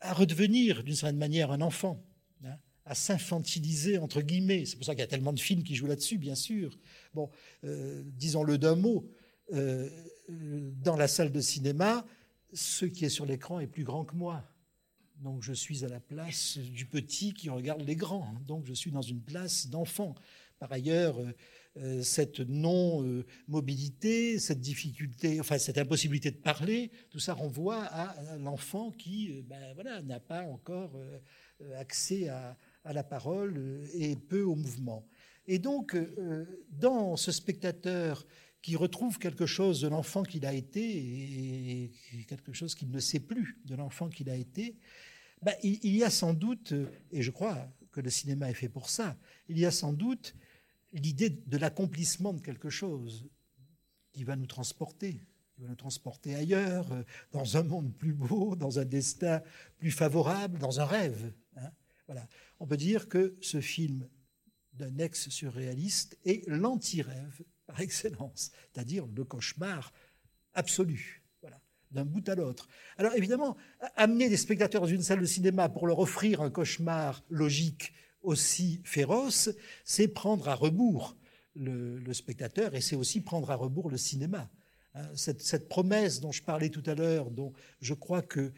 à redevenir d'une certaine manière un enfant, hein, à s'infantiliser entre guillemets. C'est pour ça qu'il y a tellement de films qui jouent là-dessus, bien sûr. Bon, euh, disons-le d'un mot, euh, dans la salle de cinéma, ce qui est sur l'écran est plus grand que moi. Donc je suis à la place du petit qui regarde les grands. Donc je suis dans une place d'enfant. Par ailleurs... Euh, euh, cette non-mobilité, euh, cette difficulté, enfin cette impossibilité de parler, tout ça renvoie à, à l'enfant qui euh, ben, voilà, n'a pas encore euh, accès à, à la parole euh, et peu au mouvement. Et donc, euh, dans ce spectateur qui retrouve quelque chose de l'enfant qu'il a été et quelque chose qu'il ne sait plus de l'enfant qu'il a été, ben, il, il y a sans doute, et je crois que le cinéma est fait pour ça, il y a sans doute l'idée de l'accomplissement de quelque chose qui va nous transporter, qui va nous transporter ailleurs, dans un monde plus beau, dans un destin plus favorable, dans un rêve. Hein, voilà. On peut dire que ce film d'un ex-surréaliste est l'anti-rêve par excellence, c'est-à-dire le cauchemar absolu, voilà, d'un bout à l'autre. Alors évidemment, amener des spectateurs dans une salle de cinéma pour leur offrir un cauchemar logique aussi féroce, c'est prendre à rebours le, le spectateur et c'est aussi prendre à rebours le cinéma. Cette, cette promesse dont je parlais tout à l'heure, dont je crois que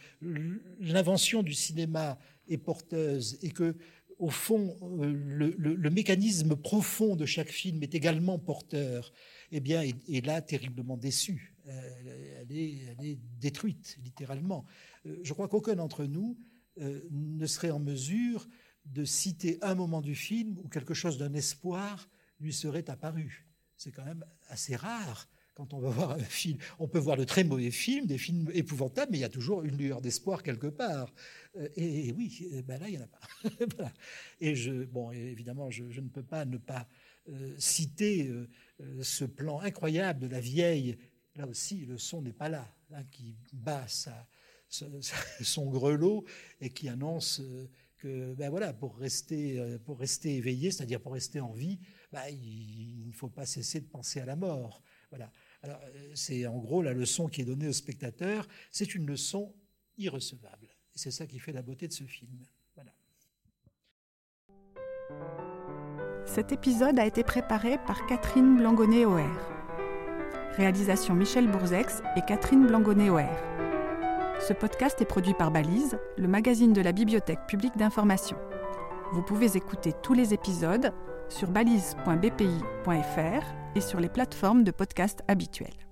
l'invention du cinéma est porteuse et que au fond, le, le, le mécanisme profond de chaque film est également porteur, eh bien, est, est là terriblement déçu. Elle est, elle est détruite, littéralement. Je crois qu'aucun d'entre nous euh, ne serait en mesure de citer un moment du film où quelque chose d'un espoir lui serait apparu. C'est quand même assez rare quand on va voir un film. On peut voir de très mauvais films, des films épouvantables, mais il y a toujours une lueur d'espoir quelque part. Et, et oui, ben là, il n'y en a pas. Voilà. Et je, bon, évidemment, je, je ne peux pas ne pas euh, citer euh, ce plan incroyable de La Vieille. Là aussi, le son n'est pas là, hein, qui bat sa, sa, son grelot et qui annonce euh, que, ben voilà, pour rester, euh, pour rester éveillé, c'est-à-dire pour rester en vie, ben, il ne faut pas cesser de penser à la mort. Voilà. Alors, c'est en gros la leçon qui est donnée au spectateur. C'est une leçon irrecevable. Et c'est ça qui fait la beauté de ce film. Voilà. Cet épisode a été préparé par Catherine Blangonnet-Oher. Réalisation Michel Bourzex et Catherine Blangonnet-Oher. Ce podcast est produit par Balise, le magazine de la Bibliothèque publique d'information. Vous pouvez écouter tous les épisodes sur balise point b p i point f r et sur les plateformes de podcasts habituelles.